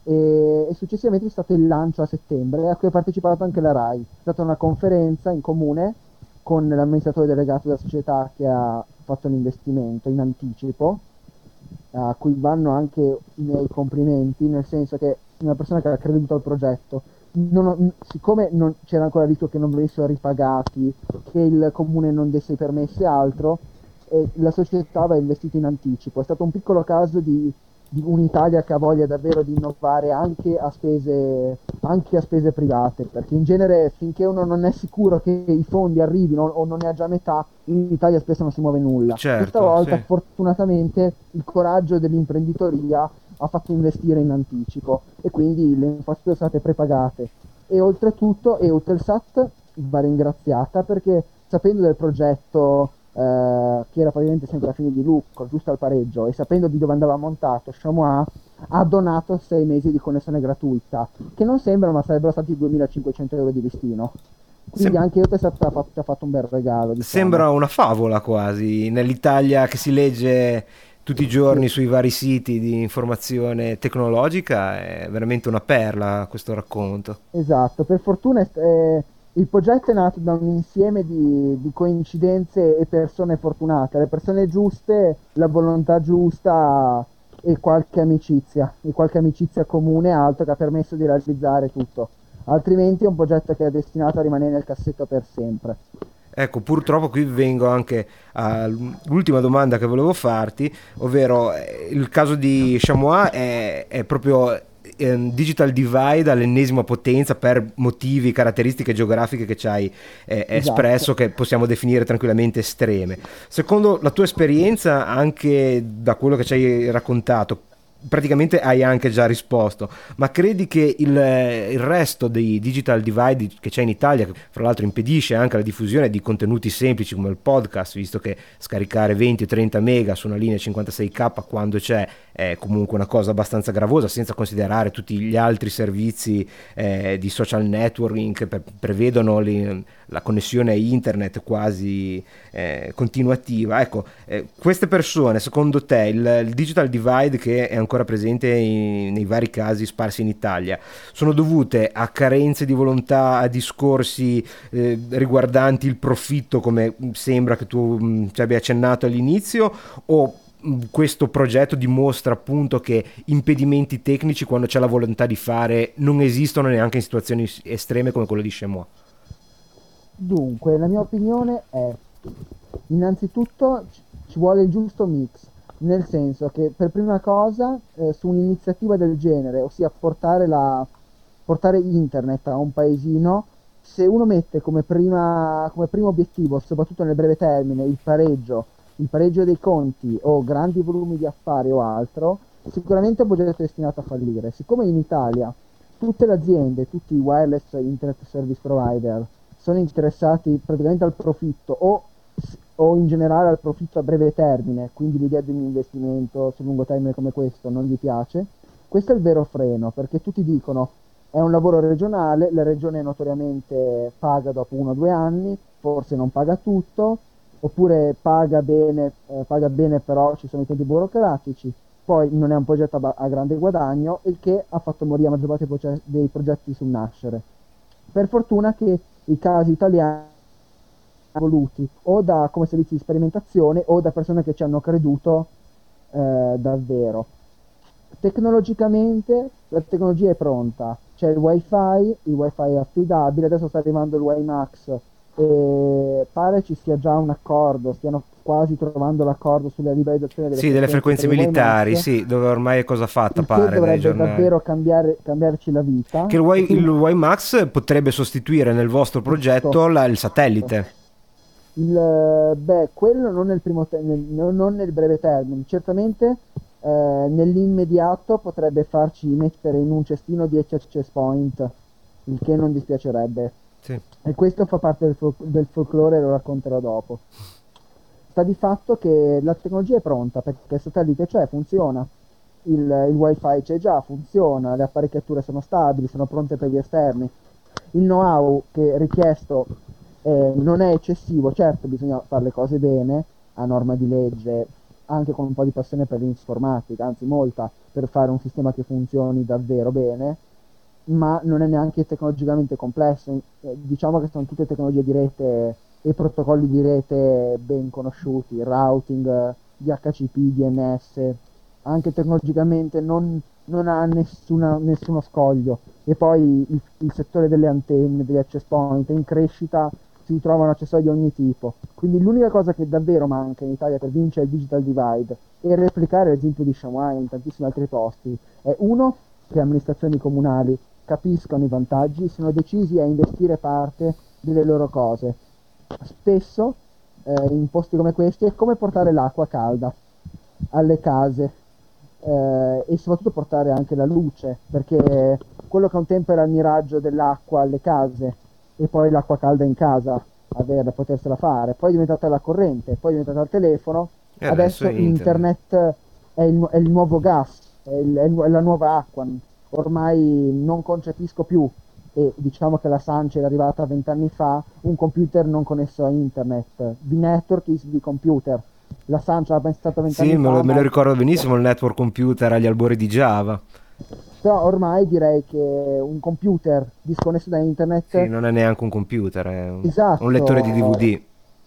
e, e successivamente è stato il lancio a settembre, a cui ha partecipato anche la RAI. È stata una conferenza in comune con l'amministratore delegato della società che ha fatto l'investimento in anticipo, a cui vanno anche i miei complimenti, nel senso che una persona che ha creduto al progetto. Non, siccome non, c'era ancora il rischio che non venissero ripagati, che il comune non desse i permessi e altro, e la società aveva investito in anticipo. È stato un piccolo caso di, di un'Italia che ha voglia davvero di innovare anche a spese, anche a spese private, perché in genere finché uno non è sicuro che i fondi arrivino o non ne ha già metà, in Italia spesso non si muove nulla. Certo, questa volta, sì, fortunatamente il coraggio dell'imprenditoria ha fatto investire in anticipo e quindi le infrastrutture sono state prepagate, e oltretutto Eutelsat va ringraziata, perché sapendo del progetto eh, che era praticamente sempre a fine di lucro, giusto al pareggio, e sapendo di dove andava montato, Chamois ha donato sei mesi di connessione gratuita, che non sembrano ma sarebbero stati duemilacinquecento euro di listino. Quindi anche io ti ha fatto un bel regalo, diciamo. Sembra una favola quasi, nell'Italia che si legge tutti i giorni sui vari siti di informazione tecnologica. È veramente una perla questo racconto. Esatto, per fortuna eh, il progetto è nato da un insieme di, di coincidenze e persone fortunate, le persone giuste, la volontà giusta e qualche amicizia, e qualche amicizia comune alto che ha permesso di realizzare tutto. Altrimenti è un progetto che è destinato a rimanere nel cassetto per sempre. Ecco, purtroppo qui vengo anche all'ultima domanda che volevo farti, ovvero il caso di Chamois è, è proprio eh, digital divide all'ennesima potenza per motivi, caratteristiche geografiche che ci hai eh, espresso, esatto, che possiamo definire tranquillamente estreme. Secondo la tua esperienza, anche da quello che ci hai raccontato, praticamente hai anche già risposto, ma credi che il, il resto dei digital divide che c'è in Italia, che fra l'altro impedisce anche la diffusione di contenuti semplici come il podcast, visto che scaricare venti o trenta mega su una linea cinquantasei kappa quando c'è è comunque una cosa abbastanza gravosa, senza considerare tutti gli altri servizi eh, di social networking che pre- prevedono le, la connessione internet quasi eh, continuativa. Ecco, eh, queste persone, secondo te, il, il digital divide che è ancora presente in, nei vari casi sparsi in Italia, sono dovute a carenze di volontà, a discorsi eh, riguardanti il profitto, come sembra che tu mh, ci abbia accennato all'inizio, o mh, questo progetto dimostra appunto che impedimenti tecnici, quando c'è la volontà di fare, non esistono neanche in situazioni estreme come quella di Chamois? Dunque, la mia opinione è, innanzitutto ci vuole il giusto mix, nel senso che per prima cosa eh, su un'iniziativa del genere, ossia portare, la, portare internet a un paesino, se uno mette come, prima, come primo obiettivo, soprattutto nel breve termine, il pareggio, il pareggio dei conti o grandi volumi di affari o altro, sicuramente è un progetto destinato a fallire. Siccome in Italia tutte le aziende, tutti i wireless internet service provider sono interessati praticamente al profitto o o in generale al profitto a breve termine, quindi l'idea di un investimento su lungo termine come questo non gli piace, questo è il vero freno, perché tutti dicono è un lavoro regionale, la regione notoriamente paga dopo uno o due anni, forse non paga tutto, oppure paga bene, eh, paga bene però ci sono i tempi burocratici, poi non è un progetto a, a grande guadagno, il che ha fatto morire la maggior parte dei, progetti, dei progetti sul nascere. Per fortuna che i casi italiani voluti o da come servizi di sperimentazione o da persone che ci hanno creduto eh, davvero. Tecnologicamente la tecnologia è pronta, c'è il wifi, il wifi è affidabile, adesso sta arrivando il WiMax e pare ci sia già un accordo, stiano quasi trovando l'accordo sulla liberalizzazione delle, sì, frequenze, delle frequenze militari, WiMax, sì, dove ormai è cosa fatta, il pare, che dovrebbe davvero cambiare, cambiarci la vita. Che il, wi- il WiMax potrebbe sostituire nel vostro progetto la, il satellite. Il, beh, quello non nel, primo te- nel, non nel breve termine, certamente eh, nell'immediato potrebbe farci mettere in un cestino dieci access point, il che non dispiacerebbe, sì. E questo fa parte del, fol- del folklore, lo racconterò dopo. Sta di fatto che la tecnologia è pronta, perché il satellite c'è, funziona, il, il wifi c'è già, funziona, le apparecchiature sono stabili, sono pronte per gli esterni, il know-how che è richiesto eh, non è eccessivo, certo bisogna fare le cose bene a norma di legge, anche con un po' di passione per l'informatica, anzi molta, per fare un sistema che funzioni davvero bene, ma non è neanche tecnologicamente complesso. Diciamo che sono tutte tecnologie di rete e protocolli di rete ben conosciuti, routing, D H C P, D N S, anche tecnologicamente non, non ha nessuna, nessuno scoglio. E poi il, il settore delle antenne, degli access point, in crescita si trovano accessori di ogni tipo, quindi l'unica cosa che davvero manca in Italia per vincere il digital divide e replicare l'esempio di Chamois in tantissimi altri posti è, uno, che amministrazioni comunali capiscono i vantaggi, sono decisi a investire parte delle loro cose, spesso eh, in posti come questi è come portare l'acqua calda alle case, eh, e soprattutto portare anche la luce, perché quello che un tempo era il miraggio dell'acqua alle case e poi l'acqua calda in casa, averla, potersela fare, poi è diventata la corrente, poi è diventata il telefono, e adesso, adesso internet, internet è, il, è il nuovo gas, è, il, è la nuova acqua, ormai non concepisco più, e diciamo che la Sancia era arrivata vent'anni fa, un computer non connesso a internet, the network is the computer, la Sancia l'ha pensato vent'anni sì, fa. Sì, me, me lo ricordo benissimo il network computer agli albori di Java. Però ormai direi che un computer disconnesso da internet... Sì, non è neanche un computer, è un, esatto, un lettore di D V D.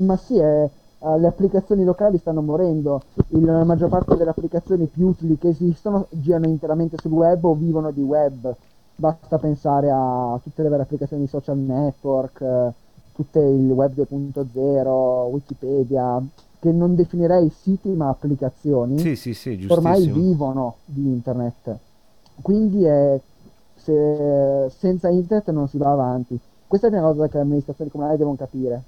Ma sì, è, le applicazioni locali stanno morendo. Il, la maggior parte delle applicazioni più utili che esistono girano interamente sul web o vivono di web. Basta pensare a tutte le varie applicazioni di social network, tutte il web due punto zero, Wikipedia... che non definirei siti ma applicazioni. Sì, sì, sì, giustissimo. Ormai vivono di internet. Quindi è, se, senza internet non si va avanti. Questa è una cosa che le amministrazioni comunali devono capire,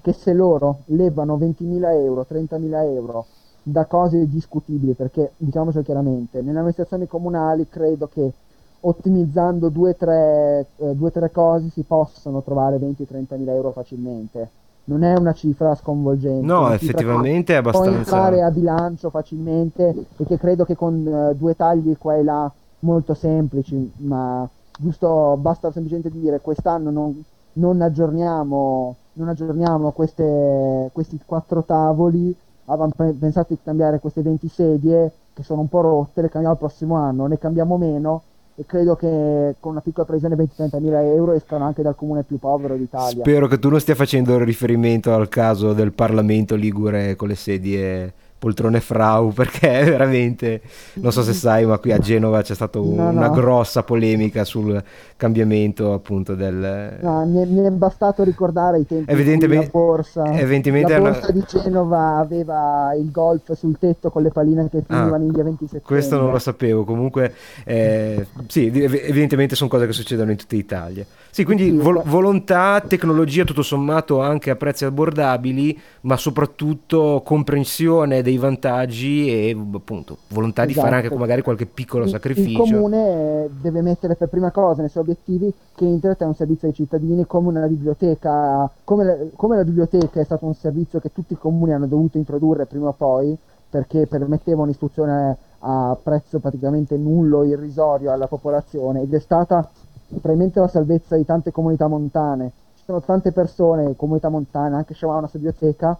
che se loro levano ventimila euro, trentamila euro da cose discutibili, perché diciamocelo chiaramente, nelle amministrazioni comunali credo che ottimizzando due tre, eh, due, tre cose si possono trovare venti trentamila euro facilmente. Non è una cifra sconvolgente. No, effettivamente è abbastanza... Può entrare a bilancio facilmente e che credo che con uh, due tagli qua e là molto semplici, ma giusto basta semplicemente dire quest'anno non, non aggiorniamo, non aggiorniamo queste, questi quattro tavoli, avevamo pensato di cambiare queste venti sedie che sono un po' rotte, le cambiamo il prossimo anno, ne cambiamo meno. E credo che con una piccola previsione venti trentamila euro escano anche dal comune più povero d'Italia. Spero che tu non stia facendo riferimento al caso del Parlamento Ligure con le sedie poltrone frau, perché veramente non so se sai, ma qui a Genova c'è stata un, no, no. una grossa polemica sul cambiamento appunto del... No, mi è, mi è bastato ricordare i tempi evidentemente, in cui la borsa, evidentemente la borsa una... di Genova aveva il golf sul tetto con le palline che finivano ah, in via ventisette. Questo non lo sapevo, comunque eh, sì, evidentemente sono cose che succedono in tutta Italia. Sì, quindi sì, vol- volontà, tecnologia tutto sommato anche a prezzi abbordabili, ma soprattutto comprensione dei vantaggi e appunto volontà di esatto. fare anche magari qualche piccolo il, sacrificio. Il comune deve mettere per prima cosa nei suoi obiettivi che internet è un servizio ai cittadini, come una biblioteca, come la, come la biblioteca è stato un servizio che tutti i comuni hanno dovuto introdurre prima o poi, perché permetteva un'istruzione a prezzo praticamente nullo, irrisorio alla popolazione, ed è stata probabilmente la salvezza di tante comunità montane. Ci sono tante persone, comunità montane, anche Chamois ha una biblioteca,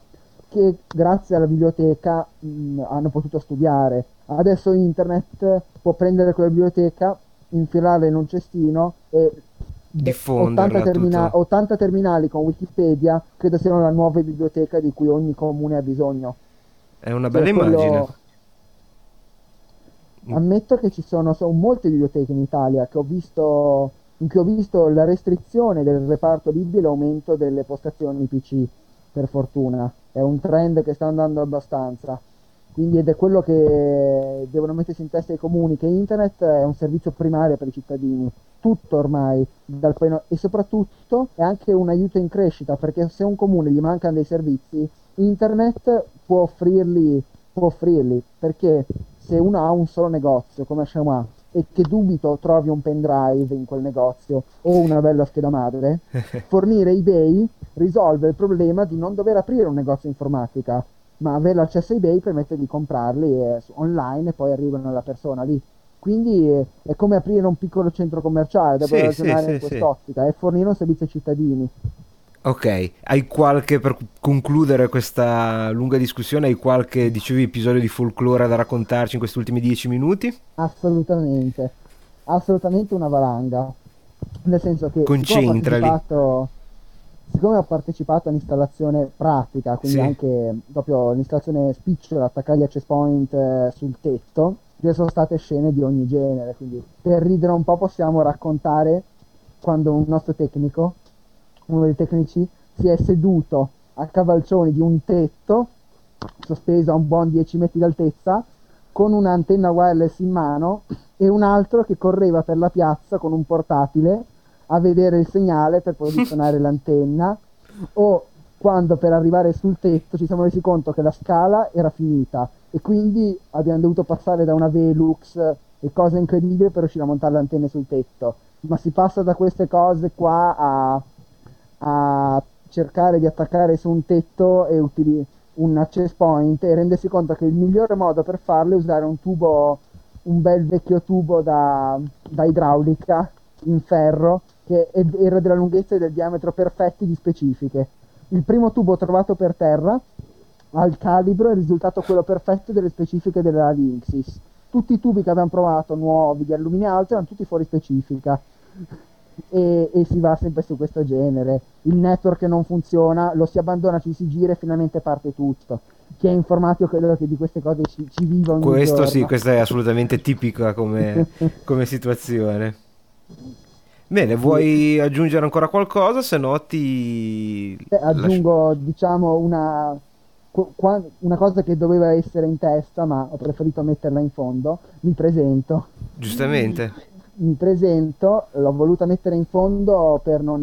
che grazie alla biblioteca mh, hanno potuto studiare. Adesso internet può prendere quella biblioteca, infilarla in un cestino e ottanta, termina- ottanta terminali con Wikipedia credo siano la nuova biblioteca di cui ogni comune ha bisogno. È una bella cioè, immagine. Quello... Ammetto che ci sono, sono molte biblioteche in Italia che ho visto, in cui ho visto la restrizione del reparto libri e l'aumento delle postazioni P C, per fortuna. È un trend che sta andando abbastanza. Quindi ed è quello che devono mettersi in testa i comuni, che internet è un servizio primario per i cittadini. Tutto ormai. Dal peno... E soprattutto è anche un aiuto in crescita, perché se un comune gli mancano dei servizi, internet può offrirli, può offrirli. Perché... se uno ha un solo negozio come Chamois e che dubito trovi un pendrive in quel negozio o una bella scheda madre, fornire eBay risolve il problema di non dover aprire un negozio informatica, ma avere l'accesso a eBay permette di comprarli eh, online e poi arrivano alla persona lì. Quindi eh, è come aprire un piccolo centro commerciale, da poter sì, ragionare sì, in quest'ottica, sì. e fornire un servizio ai cittadini. Ok, hai qualche, per concludere questa lunga discussione, hai qualche, dicevi, episodio di folklore da raccontarci in questi ultimi dieci minuti? Assolutamente, assolutamente una valanga, nel senso che concentrali. Siccome ho partecipato, siccome ho partecipato all'installazione pratica, quindi sì, anche proprio l'installazione spicciola, attaccare gli access point eh, sul tetto, ci sono state scene di ogni genere, quindi per ridere un po' possiamo raccontare quando un nostro tecnico, uno dei tecnici, si è seduto a cavalcioni di un tetto sospeso a un buon dieci metri d'altezza con un'antenna wireless in mano e un altro che correva per la piazza con un portatile a vedere il segnale per posizionare l'antenna, o quando per arrivare sul tetto ci siamo resi conto che la scala era finita e quindi abbiamo dovuto passare da una Velux e cose incredibili per riuscire a montare l'antenna sul tetto. Ma si passa da queste cose qua a a cercare di attaccare su un tetto e utili- un access point e rendersi conto che il migliore modo per farlo è usare un tubo, un bel vecchio tubo da, da idraulica in ferro che era della lunghezza e del diametro perfetti di specifiche. Il primo tubo trovato per terra al calibro è risultato quello perfetto delle specifiche della Linksys. Tutti i tubi che abbiamo provato nuovi di alluminio alto erano tutti fuori specifica. E, e si va sempre su questo genere. Il network non funziona, lo si abbandona, ci si gira e finalmente parte tutto. Chi è informatico credo che di queste cose ci, ci viva ogni questo giorno. Sì, questa è assolutamente tipica come, come situazione. Bene, vuoi aggiungere ancora qualcosa? Se no ti... Beh, aggiungo lascio... diciamo una, una cosa che doveva essere in testa ma ho preferito metterla in fondo. Mi presento. Giustamente. Mi presento, l'ho voluta mettere in fondo per, non,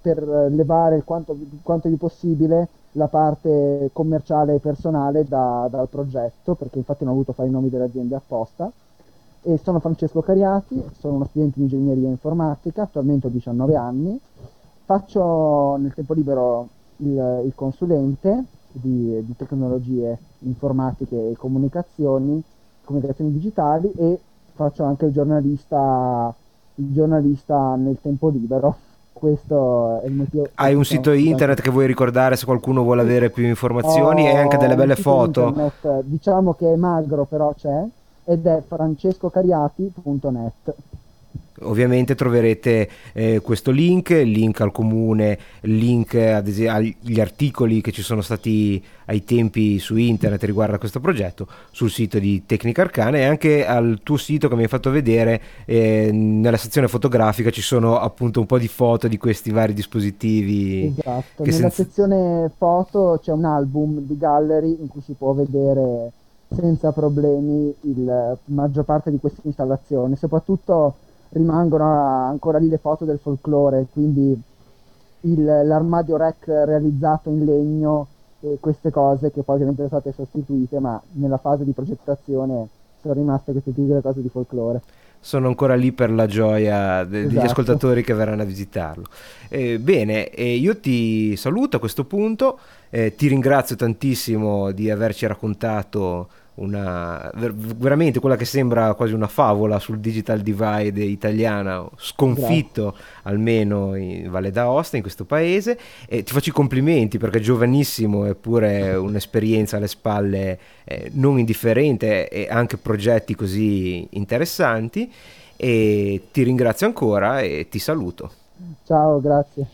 per levare il quanto, quanto più possibile la parte commerciale e personale da, dal progetto, perché infatti non ho voluto fare i nomi delle aziende apposta. E sono Francesco Cariati, sono uno studente di ingegneria informatica, attualmente ho diciannove anni, faccio nel tempo libero il, il consulente di, di tecnologie informatiche e comunicazioni, comunicazioni digitali, e faccio anche il giornalista, il giornalista nel tempo libero. Questo è il motivo. Hai un sito internet che vuoi ricordare se qualcuno vuole avere più informazioni? Oh, e anche delle belle foto. Internet, diciamo che è magro, però c'è, ed è francesco cariati punto net. Ovviamente troverete eh, questo link, link al comune, link ad esempio, agli articoli che ci sono stati ai tempi su internet riguardo a questo progetto, sul sito di Tecnica Arcana, e anche al tuo sito che mi hai fatto vedere eh, nella sezione fotografica ci sono appunto un po' di foto di questi vari dispositivi. Esatto, nella senza... sezione foto c'è un album di gallery in cui si può vedere senza problemi la maggior parte di queste installazioni, soprattutto rimangono ancora lì le foto del folklore, quindi il, l'armadio rack realizzato in legno e queste cose che poi ovviamente sono state sostituite, ma nella fase di progettazione sono rimaste queste piccole cose di folklore. Sono ancora lì per la gioia de- degli esatto. ascoltatori che verranno a visitarlo. Eh, bene, eh, io ti saluto a questo punto, eh, ti ringrazio tantissimo di averci raccontato una ver- veramente quella che sembra quasi una favola sul digital divide italiana sconfitto. Grazie. Almeno in Valle d'Aosta, in questo paese, e ti faccio i complimenti perché è giovanissimo eppure un'esperienza alle spalle eh, non indifferente e anche progetti così interessanti, e ti ringrazio ancora e ti saluto. Ciao, grazie.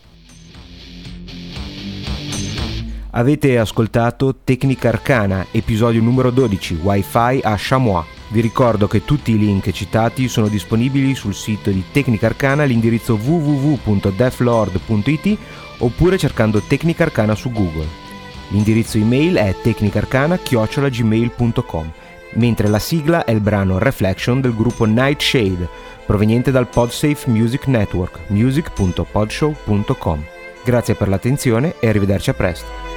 Avete ascoltato Tecnica Arcana, episodio numero dodici, Wi-Fi a Chamois. Vi ricordo che tutti i link citati sono disponibili sul sito di Tecnica Arcana all'indirizzo w w w punto deflord punto i t oppure cercando Tecnica Arcana su Google. L'indirizzo email è tecnicaarcana chiocciola gmail punto com, mentre la sigla è il brano Reflection del gruppo Nightshade, proveniente dal Podsafe Music Network, music punto podshow punto com. Grazie per l'attenzione e arrivederci a presto.